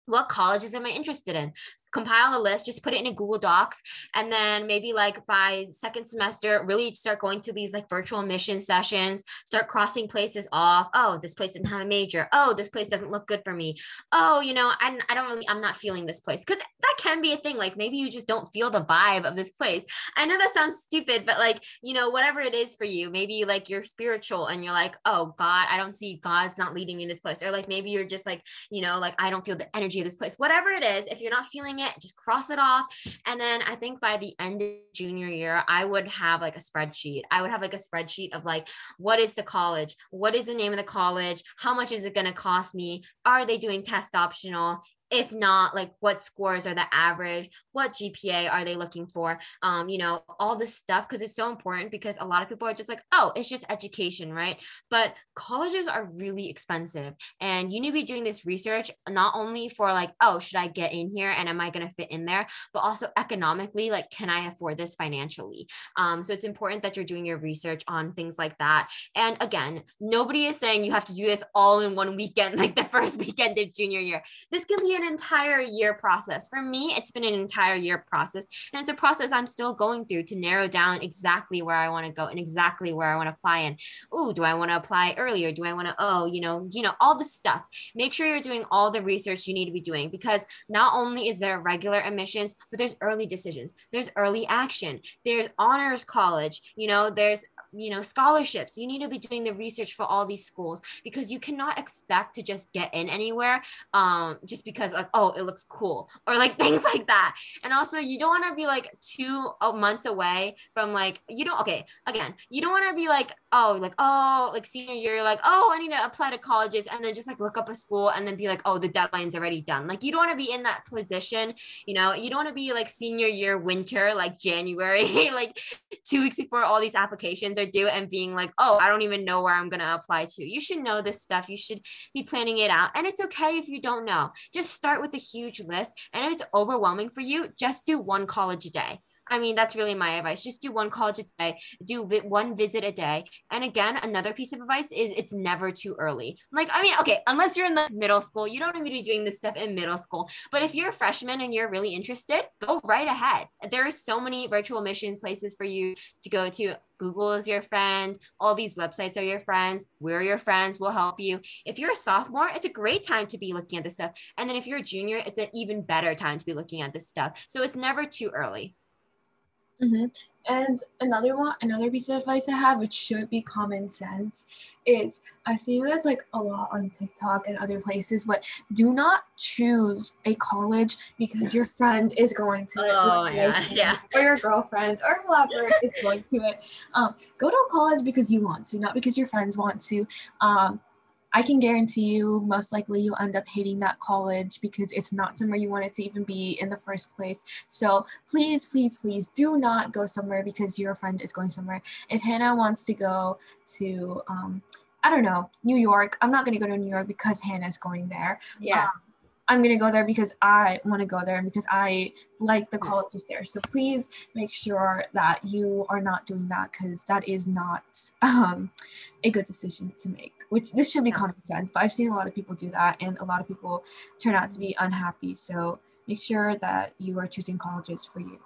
what colleges am I interested in? Compile a list, just put it in a Google Docs. And then maybe like by second semester, really start going to these like virtual admission sessions, start crossing places off. Oh, this place didn't have a major. Oh, this place doesn't look good for me. Oh, you know, I, I don't really, I'm not feeling this place. Cause that can be a thing. Like maybe you just don't feel the vibe of this place. I know that sounds stupid, but like, you know, whatever it is for you, maybe like you're spiritual and you're like, oh God, I don't see, God's not leading me in this place. Or like, maybe you're just like, you know, like I don't feel the energy of this place, whatever it is. If you're not feeling it, It, just cross it off. And then I think by the end of junior year, I would have like a spreadsheet. I would have like a spreadsheet of like, what is the college? What is the name of the college? How much is it going to cost me? Are they doing test optional? If not, like what scores are the average? What G P A are they looking for? Um, you know, all this stuff, because it's so important, because a lot of people are just like, oh, it's just education, right? But colleges are really expensive, and you need to be doing this research, not only for like, oh, should I get in here and am I going to fit in there? But also economically, like, can I afford this financially? Um, so it's important that you're doing your research on things like that. And again, nobody is saying you have to do this all in one weekend, like the first weekend of junior year. This can be an entire year process. For me, it's been an entire year process, and it's a process I'm still going through to narrow down exactly where I want to go and exactly where I want to apply. And oh, do I want to apply earlier? Do I want to, oh, you know, you know, all the stuff. Make sure you're doing all the research you need to be doing, because not only is there regular admissions, but there's early decisions, there's early action, there's honors college, you know, there's you know, scholarships. You need to be doing the research for all these schools, because you cannot expect to just get in anywhere um, just because like, oh, it looks cool or like things like that. And also you don't want to be like two months away from like, you don't, okay, again, you don't want to be like, oh, like, oh, like senior year, like, oh, I need to apply to colleges and then just like look up a school and then be like, oh, the deadline's already done. Like, you don't want to be in that position, you know, you don't want to be like senior year winter, like January, like two weeks before all these applications are due and being like, oh, I don't even know where I'm going to apply to. You should know this stuff. You should be planning it out. And it's okay if you don't know. Just start with a huge list. And if it's overwhelming for you, just do one college a day. I mean, that's really my advice. Just do one college a day, do vi- one visit a day. And again, another piece of advice is it's never too early. Like, I mean, okay, unless you're in like middle school, you don't need to be doing this stuff in middle school. But if you're a freshman and you're really interested, go right ahead. There are so many virtual admissions places for you to go to. Google is your friend. All these websites are your friends. We're your friends. We'll help you. If you're a sophomore, it's a great time to be looking at this stuff. And then if you're a junior, it's an even better time to be looking at this stuff. So it's never too early. Mm-hmm. And another one, another piece of advice I have, which should be common sense, is I've seen this like a lot on TikTok and other places, but do not choose a college because your friend is going to it. Oh, yeah, yeah. Or your girlfriend or whoever is going to it. Um, go to a college because you want to, not because your friends want to. Um, I can guarantee you, most likely you'll end up hating that college because it's not somewhere you wanted to even be in the first place. So please, please, please do not go somewhere because your friend is going somewhere. If Hannah wants to go to, um, I don't know, New York, I'm not going to go to New York because Hannah's going there. Yeah. Um, I'm going to go there because I want to go there and because I like the colleges there. So please make sure that you are not doing that because that is not um, a good decision to make, which this should be common sense. But I've seen a lot of people do that and a lot of people turn out to be unhappy. So make sure that you are choosing colleges for you.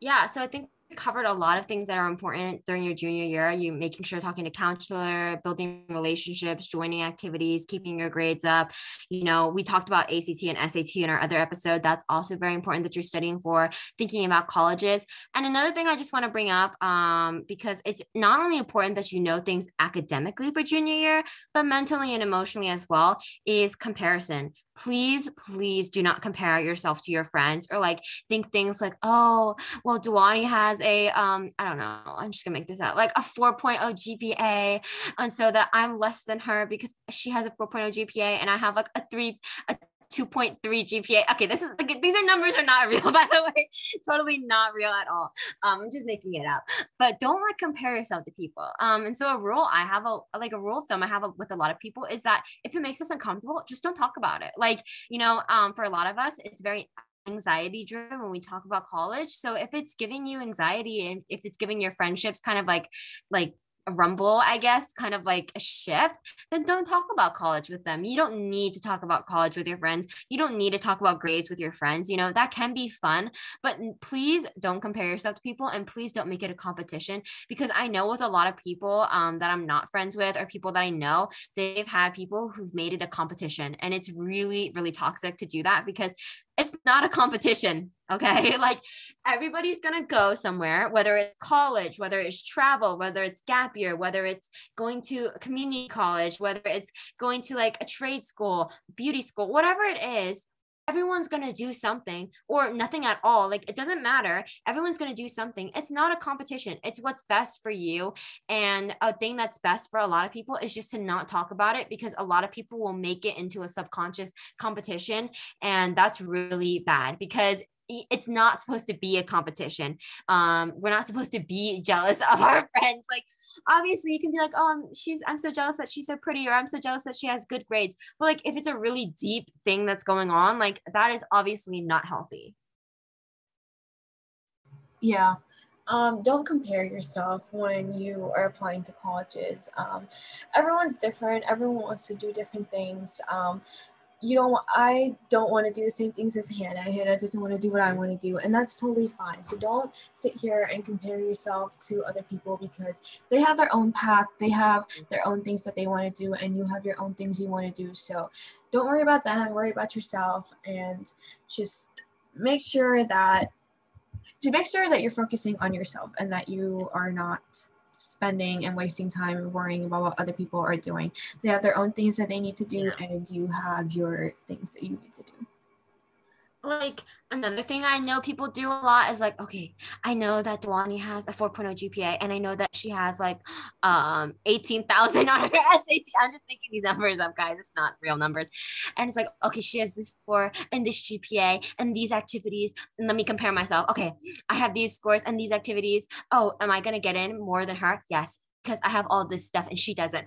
Yeah, so I think covered a lot of things that are important during your junior year. You making sure talking to counselor, building relationships, joining activities, keeping your grades up. You know, we talked about A C T and S A T in our other episode. That's also very important that you're studying for, thinking about colleges. And another thing I just want to bring up, um, because it's not only important that you know things academically for junior year, but mentally and emotionally as well, is comparison. Please, please do not compare yourself to your friends or like think things like, oh, well, Dewani has a, um, I don't know, I'm just gonna make this up, like a four point oh G P A. And so that I'm less than her because she has a four point oh G P A and I have like a three, a two point three G P A. Okay, this is like, these are numbers are not real, by the way, totally not real at all. Um, I'm just making it up, but don't like compare yourself to people. Um, and so a rule I have a, like a rule of thumb I have a, with a lot of people is that if it makes us uncomfortable, just don't talk about it. Like, you know, um, for a lot of us, it's very anxiety driven when we talk about college. So if it's giving you anxiety and if it's giving your friendships kind of like, like, rumble, I guess, kind of like a shift, then don't talk about college with them. You don't need to talk about college with your friends. You don't need to talk about grades with your friends. You know, that can be fun, but please don't compare yourself to people and please don't make it a competition, because I know with a lot of people um, that I'm not friends with or people that I know, they've had people who've made it a competition, and it's really, really toxic to do that because it's not a competition. Okay. Like everybody's going to go somewhere, whether it's college, whether it's travel, whether it's gap year, whether it's going to a community college, whether it's going to like a trade school, beauty school, whatever it is, everyone's going to do something or nothing at all. Like, it doesn't matter. Everyone's going to do something. It's not a competition. It's what's best for you. And a thing that's best for a lot of people is just to not talk about it, because a lot of people will make it into a subconscious competition. And that's really bad, because it's not supposed to be a competition. Um, we're not supposed to be jealous of our friends. Like, obviously you can be like, oh, I'm, she's, I'm so jealous that she's so pretty, or I'm so jealous that she has good grades. But like, if it's a really deep thing that's going on, like that is obviously not healthy. Yeah. Um, don't compare yourself when you are applying to colleges. Um, everyone's different. Everyone wants to do different things. Um, you know, I don't want to do the same things as Hannah. Hannah doesn't want to do what I want to do, and that's totally fine. So don't sit here and compare yourself to other people, because they have their own path. They have their own things that they want to do, and you have your own things you want to do. So don't worry about them. Worry about yourself, and just make sure that, just make sure that you're focusing on yourself and that you are not spending and wasting time and worrying about what other people are doing. They have their own things that they need to do, yeah. and you have your things that you need to do. Like, another thing I know people do a lot is like, okay, I know that Dewani has a four point oh G P A, and I know that she has like um eighteen thousand on her S A T. I'm just making these numbers up, guys. It's not real numbers. And it's like, okay, she has this score and this G P A and these activities. And let me compare myself. Okay, I have these scores and these activities. Oh, am I going to get in more than her? Yes, because I have all this stuff and she doesn't.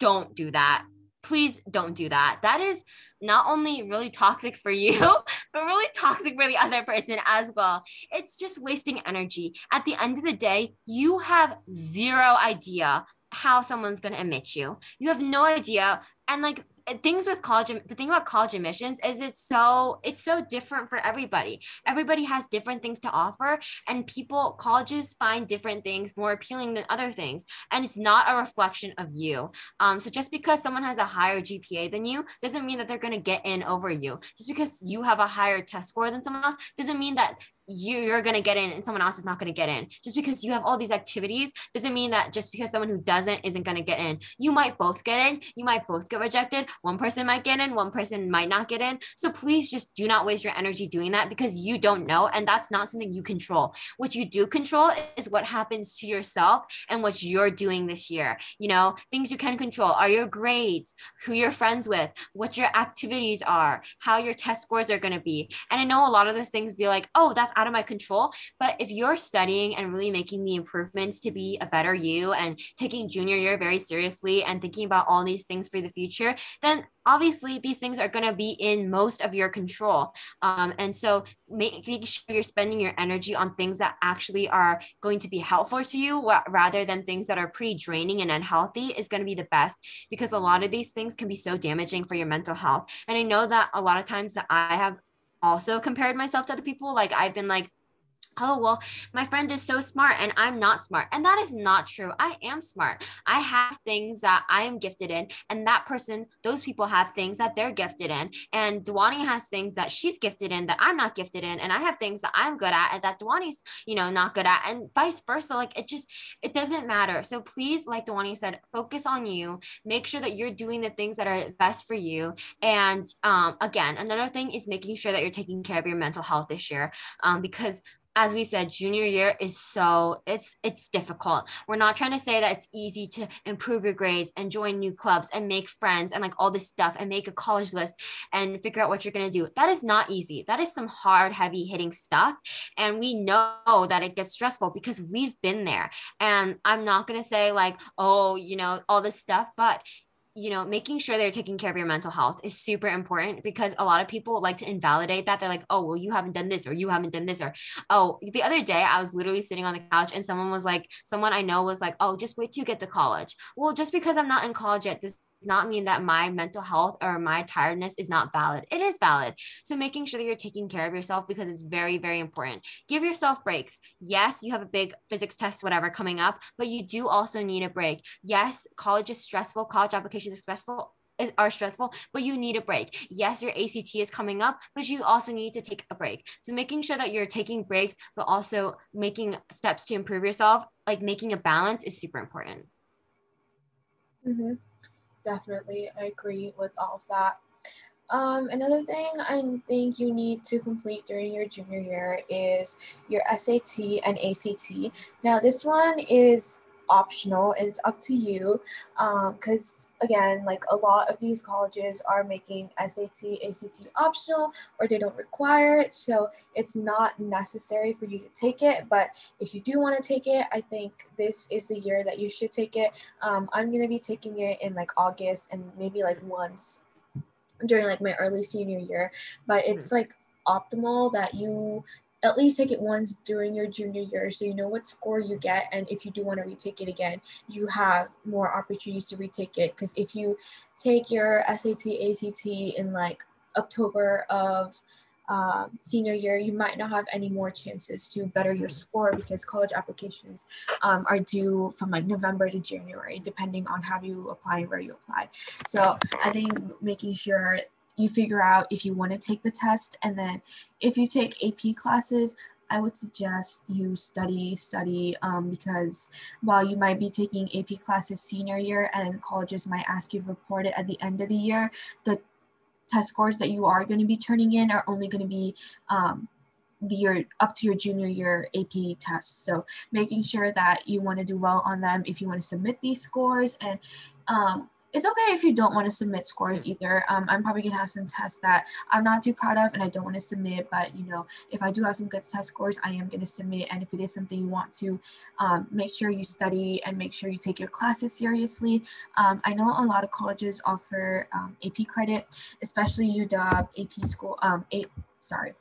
Don't do that. Please don't do that. That is not only really toxic for you, but really toxic for the other person as well. It's just wasting energy. At the end of the day, you have zero idea how someone's going to admit you. You have no idea. And like things with college, the thing about college admissions is it's so, it's so different for everybody. Everybody has different things to offer, and people, colleges find different things more appealing than other things. And it's not a reflection of you. Um, so just because someone has a higher G P A than you doesn't mean that they're going to get in over you. Just because you have a higher test score than someone else doesn't mean that you, you're going to get in and someone else is not going to get in. Just because you have all these activities doesn't mean that just because someone who doesn't isn't going to get in. You might both get in. You might both get rejected. One person might get in, one person might not get in. So please just do not waste your energy doing that, because you don't know. And that's not something you control. What you do control is what happens to yourself and what you're doing this year. You know, things you can control are your grades, who you're friends with, what your activities are, how your test scores are going to be. And I know a lot of those things be like, oh, that's out of my control. But if you're studying and really making the improvements to be a better you and taking junior year very seriously and thinking about all these things for the future, then obviously these things are going to be in most of your control. Um, and so making sure you're spending your energy on things that actually are going to be helpful to you wh- rather than things that are pretty draining and unhealthy is going to be the best, because a lot of these things can be so damaging for your mental health. And I know that a lot of times that I have also compared myself to other people. Like, I've been like, oh, well, my friend is so smart and I'm not smart. And that is not true. I am smart. I have things that I am gifted in, and that person, those people have things that they're gifted in. And Dewani has things that she's gifted in that I'm not gifted in. And I have things that I'm good at and that Dewani's, you know, not good at, and vice versa. Like, it just, it doesn't matter. So please, like Dewani said, focus on you, make sure that you're doing the things that are best for you. And um, again, another thing is making sure that you're taking care of your mental health this year, um, because as we said, junior year is so, it's it's difficult. We're not trying to say that it's easy to improve your grades and join new clubs and make friends and like all this stuff and make a college list and figure out what you're going to do. That is not easy. That is some hard, heavy hitting stuff. And we know that it gets stressful because we've been there. And I'm not going to say like, oh, you know, all this stuff, but you know, making sure they're taking care of your mental health is super important, because a lot of people like to invalidate that. They're like, oh, well, you haven't done this, or you haven't done this, or, oh, the other day I was literally sitting on the couch and someone was like, someone I know was like, oh, just wait till you get to college. Well, just because I'm not in college yet does not mean that my mental health or my tiredness is not valid. It is valid. So making sure that you're taking care of yourself, because it's very, very important. Give yourself breaks. Yes, you have a big physics test, whatever, coming up, but you do also need a break. Yes, college is stressful. College applications are stressful. are stressful, but you need a break. Yes, your A C T is coming up, but you also need to take a break. So making sure that you're taking breaks, but also making steps to improve yourself, like making a balance, is super important. Mm-hmm. Definitely, I agree with all of that. Um, another thing I think you need to complete during your junior year is your S A T and A C T. Now, this one is optional. It's up to you, because um, again, like a lot of these colleges are making S A T, A C T optional, or they don't require it, so it's not necessary for you to take it. But if you do want to take it, I think this is the year that you should take it. Um, I'm gonna be taking it in like August, and maybe like once during like my early senior year. But it's like optimal that you at least take it once during your junior year, so you know what score you get, and if you do want to retake it again, you have more opportunities to retake it. Because if you take your S A T, A C T in like October of um, senior year, you might not have any more chances to better your score, because college applications um, are due from like November to January, depending on how you apply and where you apply. So I think making sure you figure out if you want to take the test. And then if you take A P classes, I would suggest you study, study, um, because while you might be taking A P classes senior year and colleges might ask you to report it at the end of the year, the test scores that you are going to be turning in are only going to be um, the year up to your junior year A P tests. So making sure that you want to do well on them if you want to submit these scores. And um, it's okay if you don't want to submit scores either. Um, I'm probably going to have some tests that I'm not too proud of and I don't want to submit, but you know, if I do have some good test scores, I am going to submit. And if it is something you want to, um, make sure you study and make sure you take your classes seriously. Um, I know a lot of colleges offer um, A P credit, especially U W, AP school, um, A- sorry.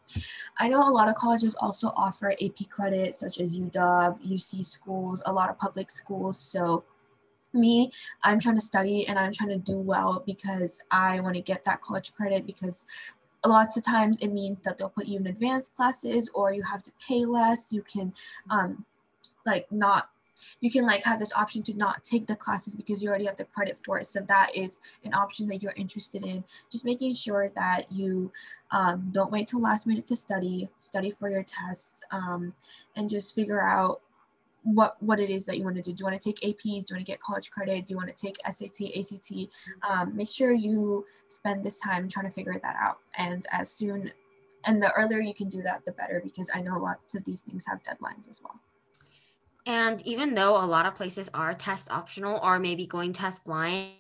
I know a lot of colleges also offer A P credit, such as U W, U C schools, a lot of public schools. So me, I'm trying to study and I'm trying to do well because I want to get that college credit, because lots of times it means that they'll put you in advanced classes or you have to pay less. You can um, like not, you can like have this option to not take the classes because you already have the credit for it. So that is an option that you're interested in. Just making sure that you um, don't wait till last minute to study, study for your tests, um, and just figure out what what it is that you want to do. Do you want to take A Ps? Do you want to get college credit? Do you want to take S A T, A C T? Um, make sure you spend this time trying to figure that out. And as soon, and the earlier you can do that, the better, because I know lots of these things have deadlines as well. And even though a lot of places are test optional or maybe going test blind,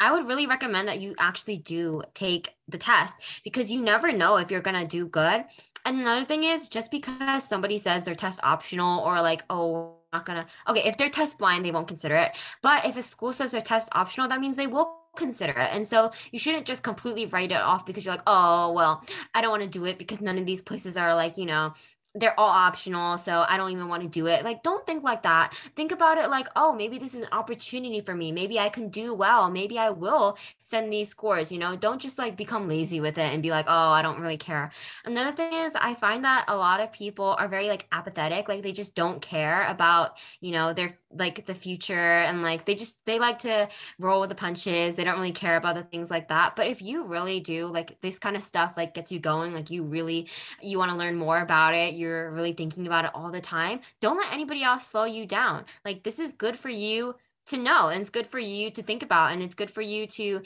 I would really recommend that you actually do take the test, because you never know if you're going to do good. And another thing is, just because somebody says they're test optional or like, oh, we're not going to, okay, if they're test blind, they won't consider it. But if a school says they're test optional, that means they will consider it. And so you shouldn't just completely write it off because you're like, oh, well, I don't want to do it because none of these places are like, you know, they're all optional, so I don't even want to do it. Like, don't think like that. Think about it like, oh, maybe this is an opportunity for me. Maybe I can do well. Maybe I will send these scores, you know? Don't just like become lazy with it and be like, oh, I don't really care. Another thing is, I find that a lot of people are very like apathetic. Like they just don't care about, you know, their like the future, and like they just, they like to roll with the punches. They don't really care about the things like that. But if you really do like this kind of stuff, like gets you going, like you really, you want to learn more about it, you're really thinking about it all the time, don't let anybody else slow you down. Like this is good for you to know, and it's good for you to think about, and it's good for you to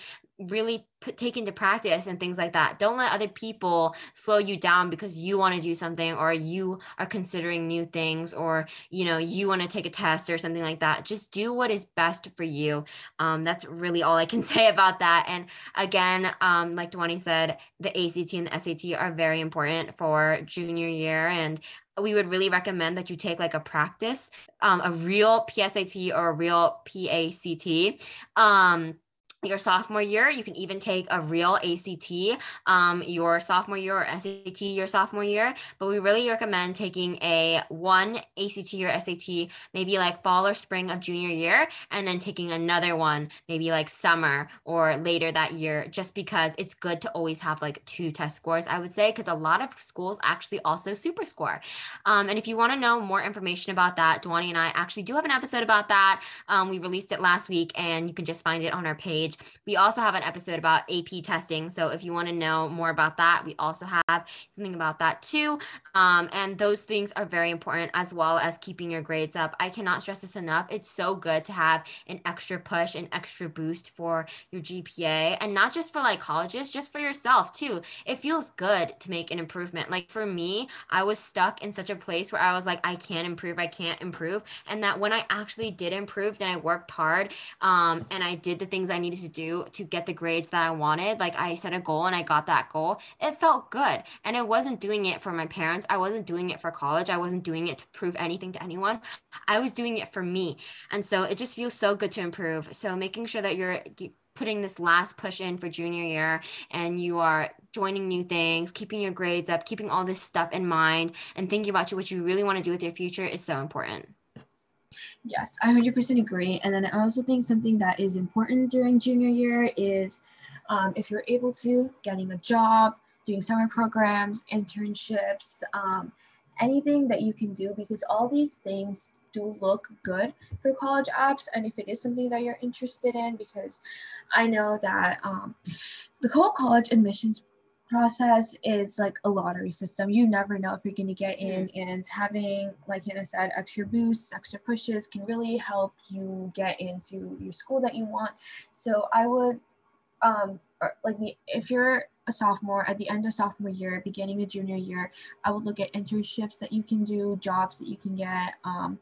really put, take into practice and things like that. Don't let other people slow you down because you want to do something, or you are considering new things, or, you know, you want to take a test or something like that. Just do what is best for you. Um, that's really all I can say about that. And again, um, like Dewani said, the A C T and the S A T are very important for junior year. And we would really recommend that you take like a practice, um, a real P S A T or a real P A C T. Um, your sophomore year, you can even take a real A C T um, your sophomore year, or S A T your sophomore year, but we really recommend taking a one A C T or S A T maybe like fall or spring of junior year, and then taking another one maybe like summer or later that year, just because it's good to always have like two test scores, I would say, because a lot of schools actually also super score. Um, and if you want to know more information about that, Dewani and I actually do have an episode about that. Um, we released it last week and you can just find it on our page. We also have an episode about A P testing. So if you want to know more about that, we also have something about that too. Um, and those things are very important, as well as keeping your grades up. I cannot stress this enough. It's so good to have an extra push, an extra boost for your G P A, and not just for like colleges, just for yourself too. It feels good to make an improvement. Like for me, I was stuck in such a place where I was like, I can't improve, I can't improve. And that when I actually did improve, then I worked hard um, and I did the things I needed to do to get the grades that I wanted. Like I set a goal and I got that goal. It felt good. And I wasn't doing it for my parents. I wasn't doing it for college. I wasn't doing it to prove anything to anyone. I was doing it for me. And so it just feels so good to improve. So making sure that you're putting this last push in for junior year, and you are joining new things, keeping your grades up, keeping all this stuff in mind, and thinking about what you really want to do with your future is so important. Yes, I one hundred percent agree. And then I also think something that is important during junior year is um, if you're able to, getting a job, doing summer programs, internships, um, anything that you can do, because all these things do look good for college apps. And if it is something that you're interested in, because I know that um, the whole college admissions process is like a lottery system. You never know if you're going to get in, and having, like Hannah said, extra boosts, extra pushes can really help you get into your school that you want. So I would, um, like the, if you're a sophomore, at the end of sophomore year, beginning of junior year, I would look at internships that you can do, jobs that you can get, um,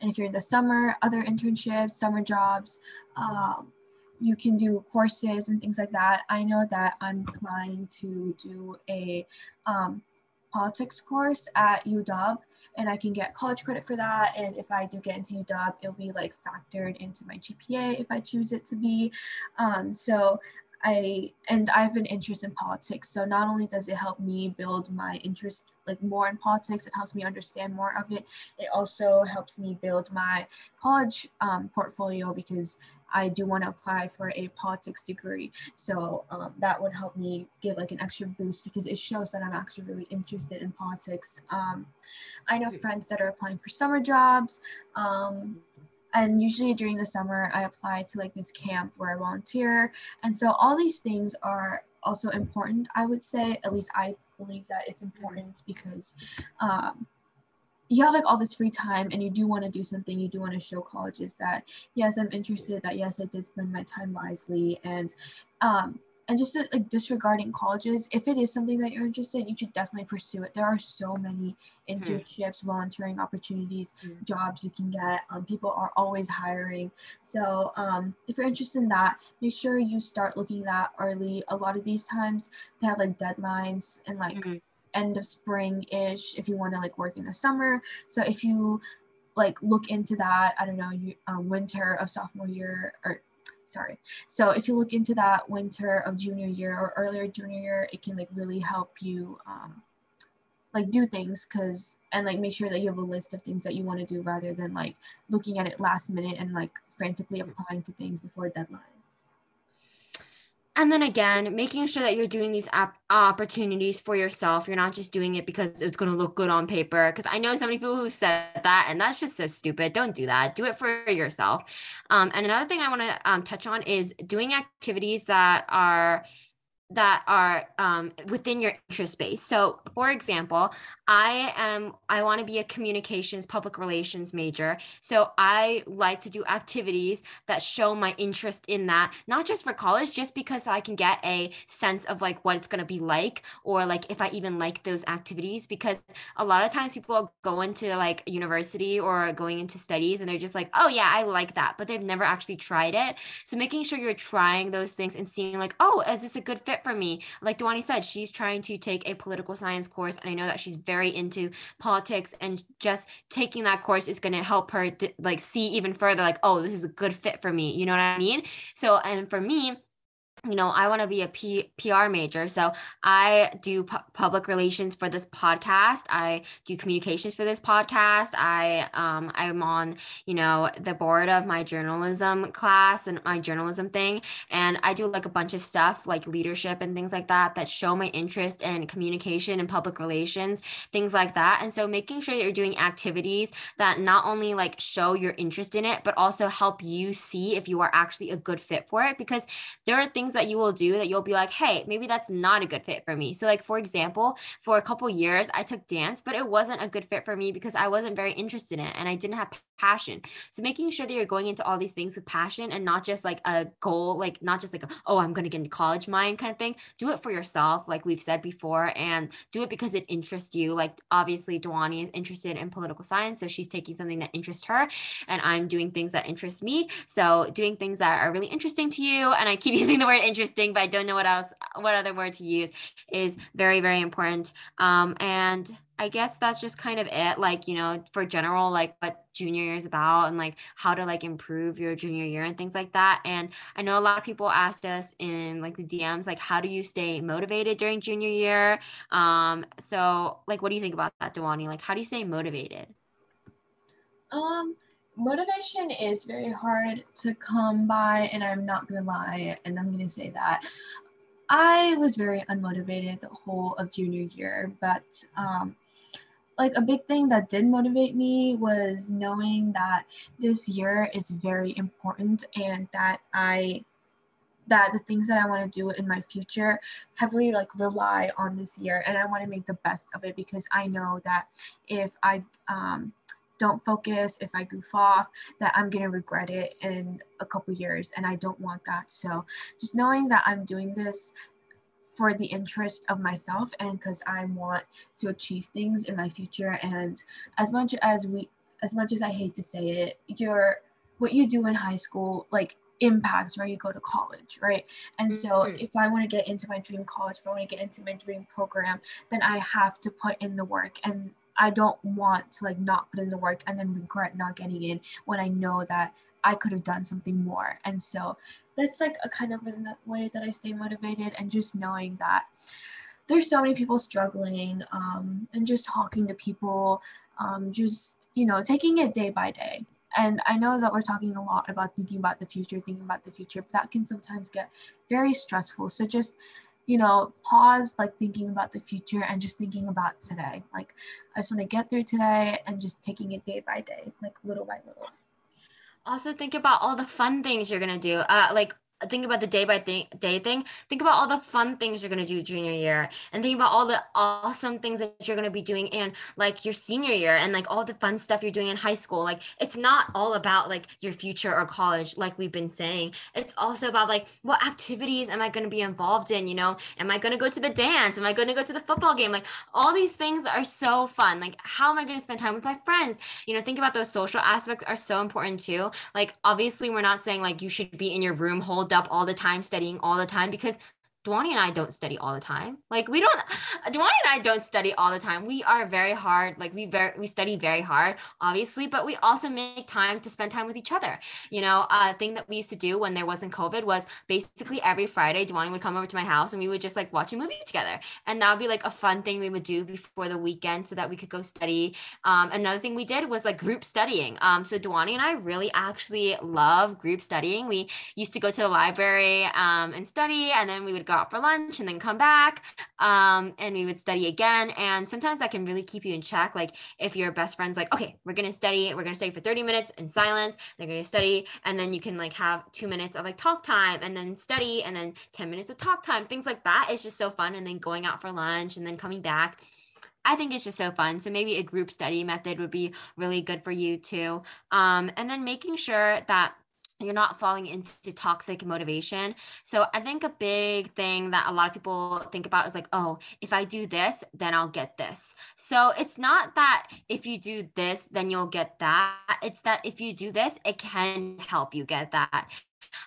and if you're in the summer, other internships, summer jobs, um, you can do courses and things like that. I know that I'm planning to do a um, politics course at U W, and I can get college credit for that. And if I do get into U W, it'll be like factored into my G P A if I choose it to be. Um, so I, and I have an interest in politics. So not only does it help me build my interest like more in politics, it helps me understand more of it. It also helps me build my college um, portfolio, because I do want to apply for a politics degree. So um, that would help me give like an extra boost, because it shows that I'm actually really interested in politics. Um, I know friends that are applying for summer jobs. Um, and usually during the summer, I apply to like this camp where I volunteer. And so all these things are also important, I would say. At least I believe that it's important, because um, you have like all this free time and you do want to do something. You do want to show colleges that, yes, I'm interested, that yes, I did spend my time wisely. And um, and just like disregarding colleges, if it is something that you're interested in, you should definitely pursue it. There are so many internships, mm. volunteering opportunities, mm. jobs you can get. Um, people are always hiring. So um, if you're interested in that, make sure you start looking at that early. A lot of these times they have like deadlines and like, mm. end of spring-ish if you want to like work in the summer. So if you like look into that, I don't know, you, um, winter of sophomore year, or sorry. So if you look into that winter of junior year or earlier junior year, it can like really help you um, like do things, because, and like make sure that you have a list of things that you want to do, rather than like looking at it last minute and like frantically applying to things before deadlines. And then again, making sure that you're doing these ap- opportunities for yourself. You're not just doing it because it's going to look good on paper. Because I know so many people who said that, and that's just so stupid. Don't do that. Do it for yourself. Um, and another thing I want to um, touch on is doing activities that are that are um, within your interest space. So for example, I am, I want to be a communications, public relations major. So I like to do activities that show my interest in that, not just for college, just because I can get a sense of like what it's going to be like, or like if I even like those activities, because a lot of times people go into like university or going into studies and they're just like, oh yeah, I like that, but they've never actually tried it. So making sure you're trying those things and seeing like, oh, is this a good fit for me? Like Dewani said, she's trying to take a political science course, and I know that she's very into politics, and just taking that course is going to help her to, like, see even further like, oh, this is a good fit for me, you know what I mean? So, and for me, you know, I want to be a P- PR major. So I do pu- public relations for this podcast. I do communications for this podcast. I, um, I'm on, you know, the board of my journalism class and my journalism thing. And I do like a bunch of stuff like leadership and things like that, that show my interest in communication and public relations, things like that. And so making sure that you're doing activities that not only like show your interest in it, but also help you see if you are actually a good fit for it, because there are things that you will do that you'll be like, hey, maybe that's not a good fit for me. So like, for example, for a couple years, I took dance, but it wasn't a good fit for me because I wasn't very interested in it and I didn't have passion. So making sure that you're going into all these things with passion and not just like a goal, like not just like, a, oh, I'm going to get into college mind kind of thing. Do it for yourself, like we've said before, and do it because it interests you. Like obviously Dewani is interested in political science, so she's taking something that interests her, and I'm doing things that interest me. So doing things that are really interesting to you, and I keep using the word interesting, but I don't know what else, what other word to use, is very, very important. Um, and I guess that's just kind of it, like, you know, for general, like what junior year is about and like how to like improve your junior year and things like that. And I know a lot of people asked us in like the D Ms, like, how do you stay motivated during junior year? Um, so like, what do you think about that, Dewani? Like, how do you stay motivated? Um, motivation is very hard to come by, and I'm not going to lie, and I'm going to say that I was very unmotivated the whole of junior year, but um, like a big thing that did motivate me was knowing that this year is very important, and that I that the things that I want to do in my future heavily like rely on this year, and I want to make the best of it, because I know that if I um, don't focus, if I goof off, that I'm going to regret it in a couple years, and I don't want that. So just knowing that I'm doing this for the interest of myself and because I want to achieve things in my future. And as much as we, as much as I hate to say it, your what you do in high school, like, impacts where you go to college, right? And so if I want to get into my dream college, if I want to get into my dream program, then I have to put in the work, and I don't want to like not put in the work and then regret not getting in when I know that I could have done something more. And so that's like a kind of a way that I stay motivated, and just knowing that there's so many people struggling, um, and just talking to people, um, just, you know, taking it day by day. And I know that we're talking a lot about thinking about the future, thinking about the future, but that can sometimes get very stressful. So just, you know, pause, like, thinking about the future and just thinking about today. Like, I just want to get through today, and just taking it day by day, like little by little. Also think about all the fun things you're going to do. Uh, like, think about the day by th- day thing. Think about all the fun things you're going to do junior year, and think about all the awesome things that you're going to be doing in like your senior year, and like all the fun stuff you're doing in high school. Like, it's not all about like your future or college, like we've been saying. It's also about like, what activities am I going to be involved in? You know, am I going to go to the dance? Am I going to go to the football game? Like, all these things are so fun. Like, how am I going to spend time with my friends? You know, think about those social aspects are so important too. Like, obviously we're not saying like you should be in your room whole up all the time, studying all the time, because Dewani and I don't study all the time. Like, we don't, Dewani and I don't study all the time. We are very hard. Like, we very, we study very hard, obviously, but we also make time to spend time with each other. You know, a thing that we used to do when there wasn't COVID was basically every Friday, Dewani would come over to my house and we would just like watch a movie together. And that would be like a fun thing we would do before the weekend so that we could go study. Um, another thing we did was like group studying. Um, so Dewani and I really actually love group studying. We used to go to the library um, and study, and then we would go out for lunch and then come back, um, and we would study again. And sometimes that can really keep you in check. Like, if your best friend's like, okay, we're going to study, we're going to study for thirty minutes in silence, they're going to study. And then you can like have two minutes of like talk time, and then study, and then ten minutes of talk time, things like that. It's just so fun. And then going out for lunch and then coming back. I think it's just so fun. So maybe a group study method would be really good for you too. Um, and then making sure that you're not falling into toxic motivation. So I think a big thing that a lot of people think about is like, oh, if I do this, then I'll get this. So it's not that if you do this, then you'll get that. It's that if you do this, it can help you get that.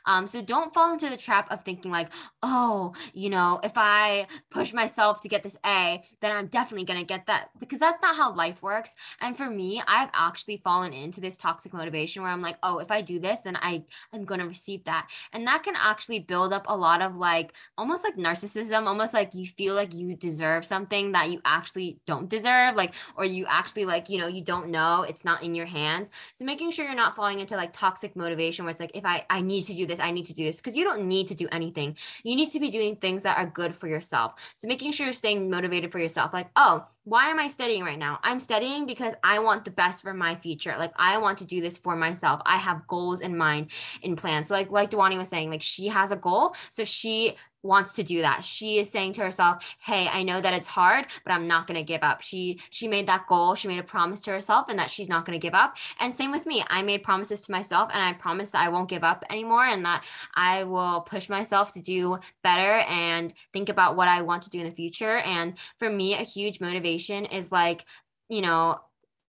Um, so don't fall into the trap of thinking like, oh, you know, if I push myself to get this A, then I'm definitely going to get that, because that's not how life works. And for me, I've actually fallen into this toxic motivation where I'm like, oh, if I do this, then I am going to receive that. And that can actually build up a lot of like, almost like narcissism, almost like you feel like you deserve something that you actually don't deserve, like, or you actually like, you know, you don't know, it's not in your hands. So making sure you're not falling into like toxic motivation where it's like, if I, I need to do this, I need to do this, because you don't need to do anything. You need to be doing things that are good for yourself. So making sure you're staying motivated for yourself. Like, oh, why am I studying right now? I'm studying because I want the best for my future. Like, I want to do this for myself. I have goals in mind and plans. So like, like Dewani was saying, like, she has a goal. So she wants to do that. She is saying to herself, hey, I know that it's hard, but I'm not going to give up. She, she made that goal. She made a promise to herself, and that she's not going to give up. And same with me. I made promises to myself, and I promised that I won't give up anymore, and that I will push myself to do better and think about what I want to do in the future. And for me, a huge motivation is like, you know,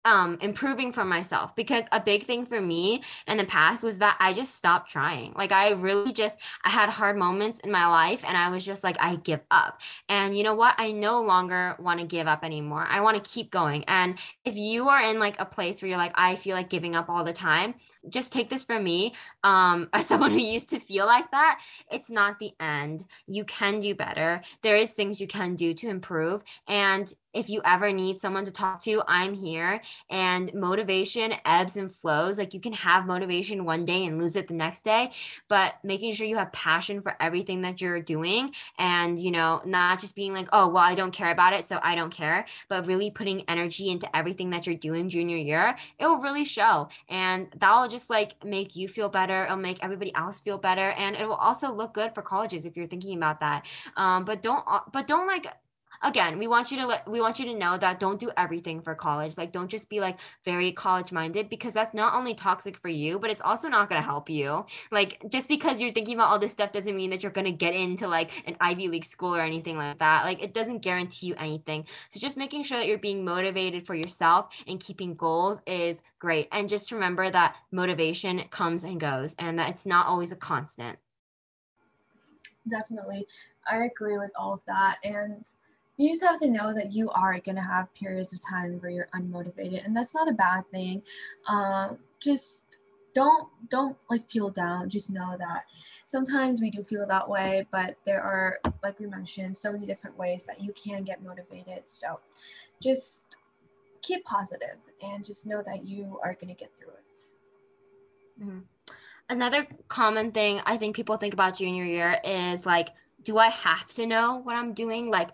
um, improving for myself, because a big thing for me in the past was that I just stopped trying. Like, I really just, I had hard moments in my life, and I was just like, I give up. And you know what? I no longer want to give up anymore. I want to keep going. And if you are in like a place where you're like, I feel like giving up all the time, just take this from me. Um, as someone who used to feel like that, it's not the end. You can do better. There is things you can do to improve. And if you ever need someone to talk to, I'm here. and motivation ebbs and flows. Like you can have motivation one day and lose it the next day, but making sure you have passion for everything that you're doing and, you know, not just being like, oh, well, I don't care about it, so I don't care, but really putting energy into everything that you're doing junior year, it will really show. And that'll just like make you feel better. It'll make everybody else feel better. And it will also look good for colleges if you're thinking about that. Um, but don't, but don't like, again, we want you to let, we want you to know that don't do everything for college. Like, don't just be like very college minded, because that's not only toxic for you, but it's also not going to help you. Like, just because you're thinking about all this stuff doesn't mean that you're going to get into like an Ivy League school or anything like that. Like, it doesn't guarantee you anything. So just making sure that you're being motivated for yourself and keeping goals is great. And just remember that motivation comes and goes and that it's not always a constant. Definitely. I agree with all of that. And you just have to know that you are going to have periods of time where you're unmotivated, and that's not a bad thing. Um, just don't, don't like feel down. Just know that sometimes we do feel that way, but there are, like we mentioned, so many different ways that you can get motivated. So just keep positive and just know that you are going to get through it. Mm-hmm. Another common thing I think people think about junior year is like, do I have to know what I'm doing? Like,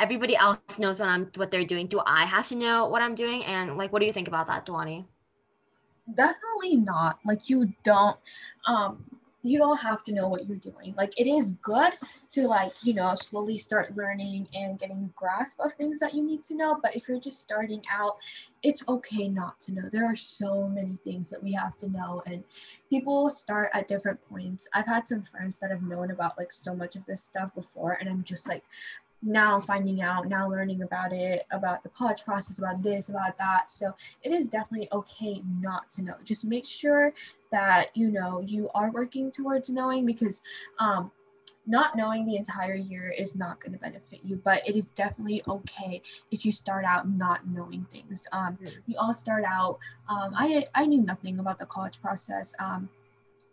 everybody else knows what I'm, what they're doing. Do I have to know what I'm doing? And like, what do you think about that, Dewani? Definitely not. Like, you don't, um, you don't have to know what you're doing. Like, it is good to like, you know, slowly start learning and getting a grasp of things that you need to know. But if you're just starting out, it's okay not to know. There are so many things that we have to know, and people start at different points. I've had some friends that have known about like so much of this stuff before, and I'm just like, now finding out, now learning about it, about the college process, about this, about that. So it is definitely okay not to know. Just make sure that, you know, you are working towards knowing, because um, not knowing the entire year is not going to benefit you, but it is definitely okay if you start out not knowing things. Um, we all start out, um, I, I knew nothing about the college process. Um,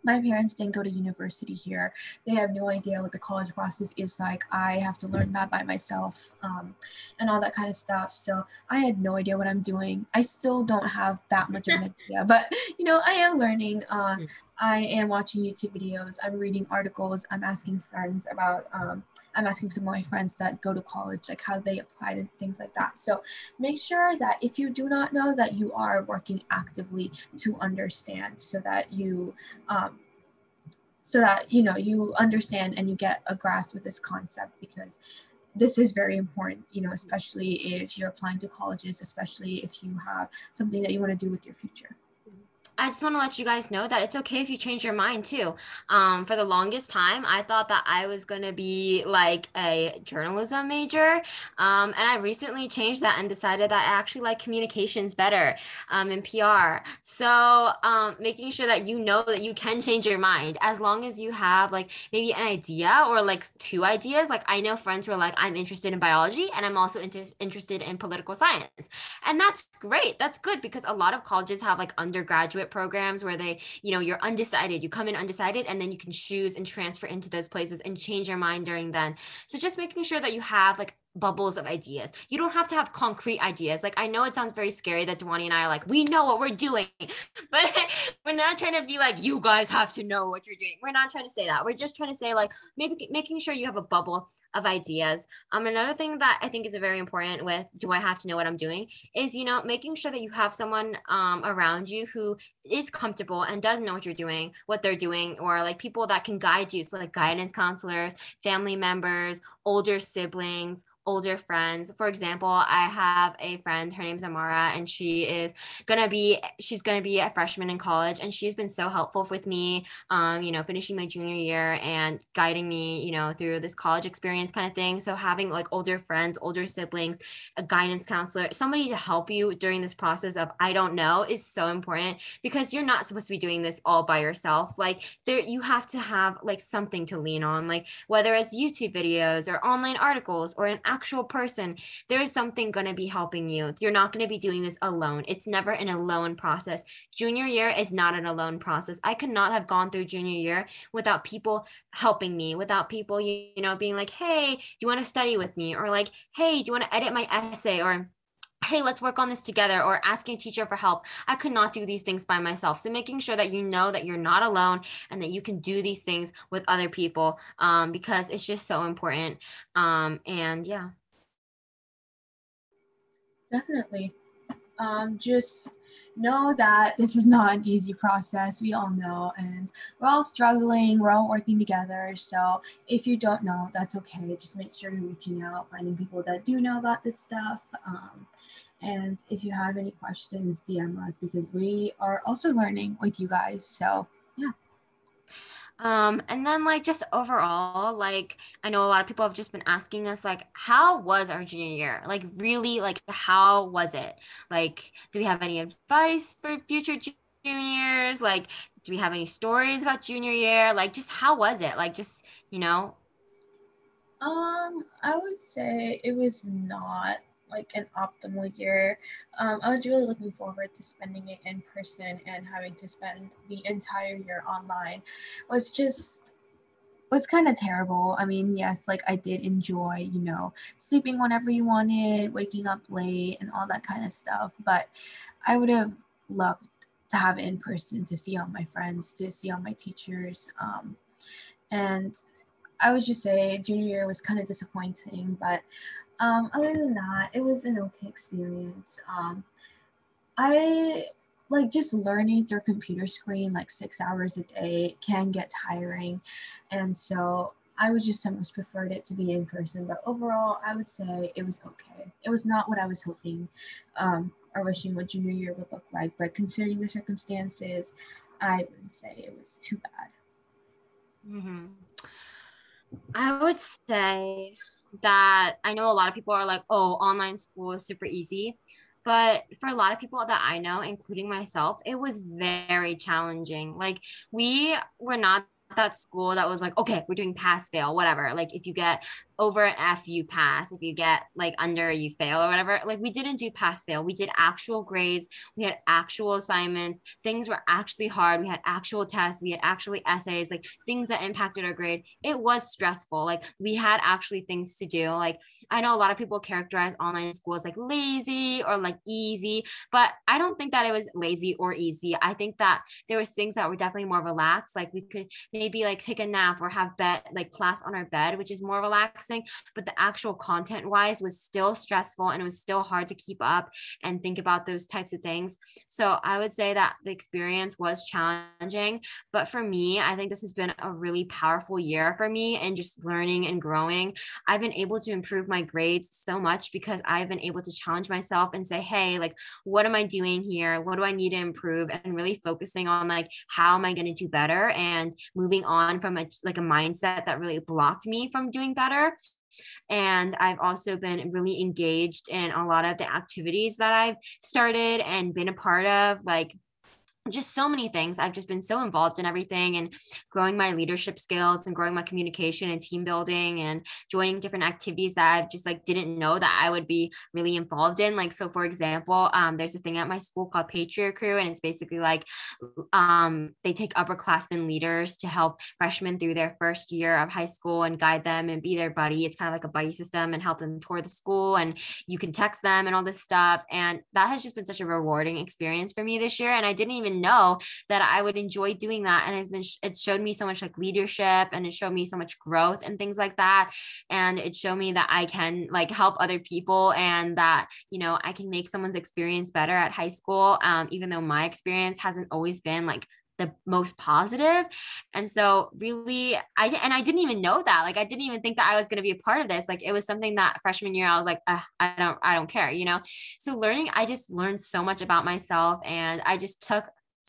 My parents didn't go to university here. They have no idea what the college process is like. I have to learn that by myself, um, and all that kind of stuff. So I had no idea what I'm doing. I still don't have that much of an idea, but you know, I am learning. Uh, I am watching YouTube videos. I'm reading articles. I'm asking friends about, um, I'm asking some of my friends that go to college, like how they apply to things like that. So make sure that if you do not know, that you are working actively to understand, so that you, um, so that, you know, you understand and you get a grasp with this concept, because this is very important, you know, especially if you're applying to colleges, especially if you have something that you want to do with your future. I just want to let you guys know that it's okay if you change your mind too. Um, for the longest time, I thought that I was going to be like a journalism major. Um, and I recently changed that and decided that I actually like communications better, um, and P R. So um, making sure that you know that you can change your mind, as long as you have like maybe an idea or like two ideas. Like, I know friends who are like, I'm interested in biology and I'm also inter- interested in political science. And that's great. That's good, because a lot of colleges have like undergraduate programs where they, you know, you're undecided, you come in undecided, and then you can choose and transfer into those places and change your mind during then. So just making sure that you have like bubbles of ideas. You don't have to have concrete ideas. Like, I know it sounds very scary that Dewani and I are like, we know what we're doing, but we're not trying to be like, you guys have to know what you're doing. We're not trying to say that. We're just trying to say like, maybe making sure you have a bubble of ideas. Um, another thing that I think is very important with, do I have to know what I'm doing, is, you know, making sure that you have someone um, around you who is comfortable and does know what you're doing, what they're doing, or like people that can guide you. So like guidance counselors, family members, older siblings, older friends. For example, I have a friend, her name's Amara, and she is going to be, she's going to be a freshman in college, and she's been so helpful with me, um, you know, finishing my junior year and guiding me, you know, through this college experience kind of thing. So having like older friends, older siblings, a guidance counselor, somebody to help you during this process of, I don't know, is so important, because you're not supposed to be doing this all by yourself. Like, there, you have to have like something to lean on, like whether it's YouTube videos or online articles or an actual person, there is something going to be helping you. You're not going to be doing this alone. It's never an alone process. Junior year is not an alone process. I could not have gone through junior year without people helping me, without people, you know, being like, hey, do you want to study with me? Or like, hey, do you want to edit my essay? Or hey, let's work on this together, or asking a teacher for help. I could not do these things by myself. So making sure that you know that you're not alone and that you can do these things with other people, um, because it's just so important. Um, and yeah. Definitely. Um, just know that this is not an easy process. We all know, and we're all struggling. We're all working together. So if you don't know, that's okay. Just make sure you're reaching out, finding people that do know about this stuff. Um, and if you have any questions, D M us, because we are also learning with you guys. So yeah. Um, and then like just overall, like I know a lot of people have just been asking us, like, how was our junior year? Like really, like how was it? Like, do we have any advice for future juniors? Like, do we have any stories about junior year? Like just how was it? Like just, you know? Um, I would say it was not like an optimal year. Um, I was really looking forward to spending it in person, and having to spend the entire year online was just, was kind of terrible. I mean, yes, like I did enjoy, you know, sleeping whenever you wanted, waking up late and all that kind of stuff. But I would have loved to have it in person, to see all my friends, to see all my teachers. Um, and I would just say junior year was kind of disappointing, but Um, other than that, it was an okay experience. Um, I like just learning through a computer screen like six hours a day can get tiring. And so I would just so much preferred it to be in person. But overall, I would say it was okay. It was not what I was hoping um, or wishing what junior year would look like. But considering the circumstances, I wouldn't say it was too bad. Mm-hmm. I would say that I know a lot of people are like, oh, online school is super easy. But for a lot of people that I know, including myself, it was very challenging. Like we were not that school that was like, okay, we're doing pass fail, whatever. Like if you get over an F, you pass. If you get like under, you fail or whatever. Like we didn't do pass fail. We did actual grades. We had actual assignments. Things were actually hard. We had actual tests. We had actually essays, like things that impacted our grade. It was stressful. Like we had actually things to do. Like I know a lot of people characterize online school as like lazy or like easy, but I don't think that it was lazy or easy. I think that there was things that were definitely more relaxed. Like we could maybe like take a nap or have bed, like class on our bed, which is more relaxed. But the actual content wise was still stressful, and it was still hard to keep up and think about those types of things. So I would say that the experience was challenging, but for me, I think this has been a really powerful year for me and just learning and growing. I've been able to improve my grades so much because I've been able to challenge myself and say, hey, like, what am I doing here? What do I need to improve? And really focusing on like, how am I going to do better? And moving on from a, like a mindset that really blocked me from doing better. And I've also been really engaged in a lot of the activities that I've started and been a part of, like just so many things. I've just been so involved in everything and growing my leadership skills and growing my communication and team building and joining different activities that I've just like didn't know that I would be really involved in. Like, so for example, um, there's this thing at my school called Patriot Crew, and it's basically like um, they take upperclassmen leaders to help freshmen through their first year of high school and guide them and be their buddy. It's kind of like a buddy system, and help them tour the school, and you can text them and all this stuff. And that has just been such a rewarding experience for me this year. And I didn't even know that I would enjoy doing that, and it's been it showed me so much like leadership, and it showed me so much growth and things like that, and it showed me that I can like help other people, and that, you know, I can make someone's experience better at high school, um, even though my experience hasn't always been like the most positive. And so really, I, and I didn't even know that, like, I didn't even think that I was going to be a part of this. Like, it was something that freshman year, I was like, I don't, I don't care, you know? So learning, I just learned so much about myself, and I just took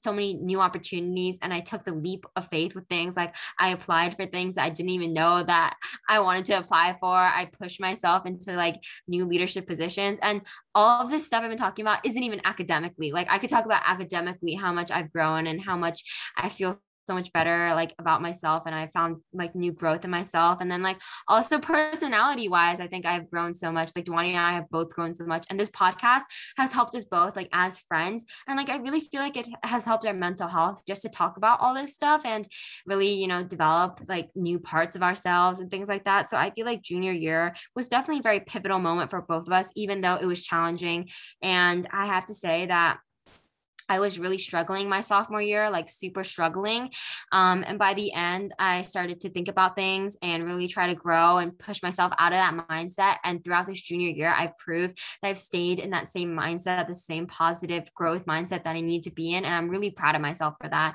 so many new opportunities, and I took the leap of faith with things. Like I applied for things I didn't even know that I wanted to apply for. I pushed myself into like new leadership positions, and all of this stuff I've been talking about isn't even academically. Like I could talk about academically how much I've grown and how much I feel so much better, like, about myself, and I found like new growth in myself. And then like also personality wise, I think I've grown so much. Like Dewani and I have both grown so much, and this podcast has helped us both, like, as friends. And like I really feel like it has helped our mental health just to talk about all this stuff and really, you know, develop like new parts of ourselves and things like that. So I feel like junior year was definitely a very pivotal moment for both of us, even though it was challenging. And I have to say that I was really struggling my sophomore year, like super struggling. Um, and by the end, I started to think about things and really try to grow and push myself out of that mindset. And throughout this junior year, I've proved that I've stayed in that same mindset, the same positive growth mindset that I need to be in. And I'm really proud of myself for that.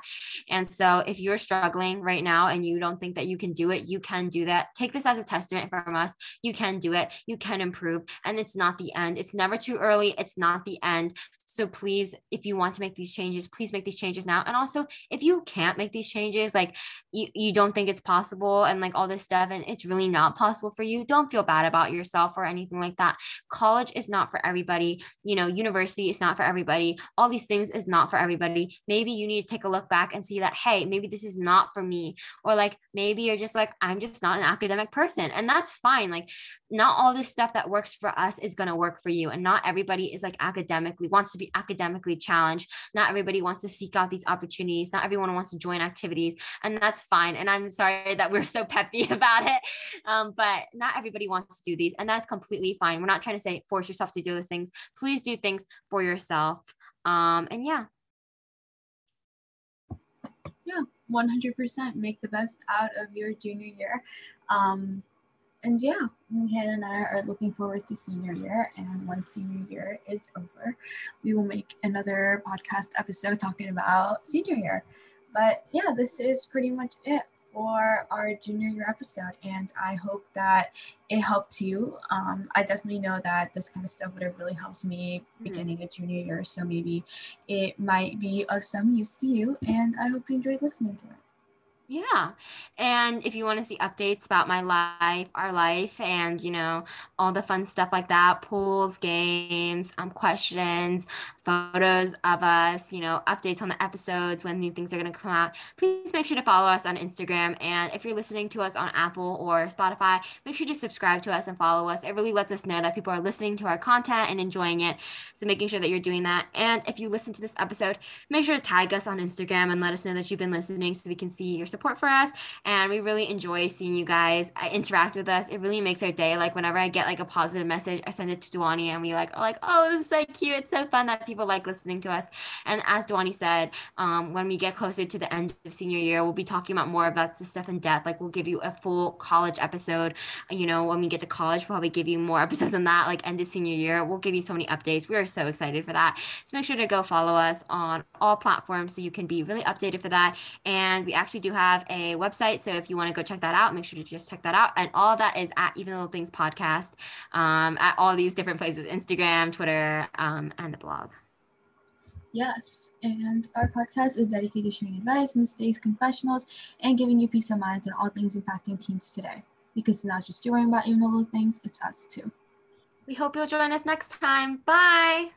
And so if you're struggling right now and you don't think that you can do it, you can do that. Take this as a testament from us. You can do it. You can improve. And it's not the end. It's never too early. It's not the end. So please, if you want to make these changes, please make these changes now. And also, if you can't make these changes, like you, you don't think it's possible and like all this stuff, and it's really not possible for you, don't feel bad about yourself or anything like that. College is not for everybody. You know, university is not for everybody. All these things is not for everybody. Maybe you need to take a look back and see that, hey, maybe this is not for me. Or like, maybe you're just like, I'm just not an academic person. And that's fine. Like, not all this stuff that works for us is going to work for you. And not everybody is like academically wants to be academically challenged. Not everybody wants to seek out these opportunities. Not everyone wants to join activities, and that's fine. And I'm sorry that we're so peppy about it, um, but not everybody wants to do these, and that's completely fine. We're not trying to say force yourself to do those things. Please do things for yourself. Um, and yeah. Yeah, one hundred percent make the best out of your junior year. Um, And yeah, Hannah and I are looking forward to senior year. And once senior year is over, we will make another podcast episode talking about senior year. But yeah, this is pretty much it for our junior year episode. And I hope that it helped you. Um, I definitely know that this kind of stuff would have really helped me beginning a junior year. So maybe it might be of some use to you. And I hope you enjoyed listening to it. Yeah. And if you want to see updates about my life, our life, and, you know, all the fun stuff like that, polls, games, um, questions, photos of us, you know, updates on the episodes, when new things are going to come out, please make sure to follow us on Instagram. And if you're listening to us on Apple or Spotify, make sure to subscribe to us and follow us. It really lets us know that people are listening to our content and enjoying it. So making sure that you're doing that. And if you listen to this episode, make sure to tag us on Instagram and let us know that you've been listening so we can see your support for us. And we really enjoy seeing you guys interact with us. It really makes our day. Like whenever I get like a positive message, I send it to Dewani and we like are like, oh, this is so cute. It's so fun that people like listening to us. And as Dewani said, um, when we get closer to the end of senior year, we'll be talking about more about this stuff in depth. Like we'll give you a full college episode. You know, when we get to college, we'll probably give you more episodes on that. Like end of senior year, we'll give you so many updates. We are so excited for that. So make sure to go follow us on all platforms so you can be really updated for that. And we actually do have have a website, so if you want to go check that out, make sure to just check that out. And all that is at Even the Little Things Podcast, um, at all these different places, Instagram, Twitter, um, and the blog. Yes, and our podcast is dedicated to sharing advice, mistakes, confessionals, and giving you peace of mind on all things impacting teens today, because it's not just you worrying about even the little things, it's us too. We hope you'll join us next time. Bye.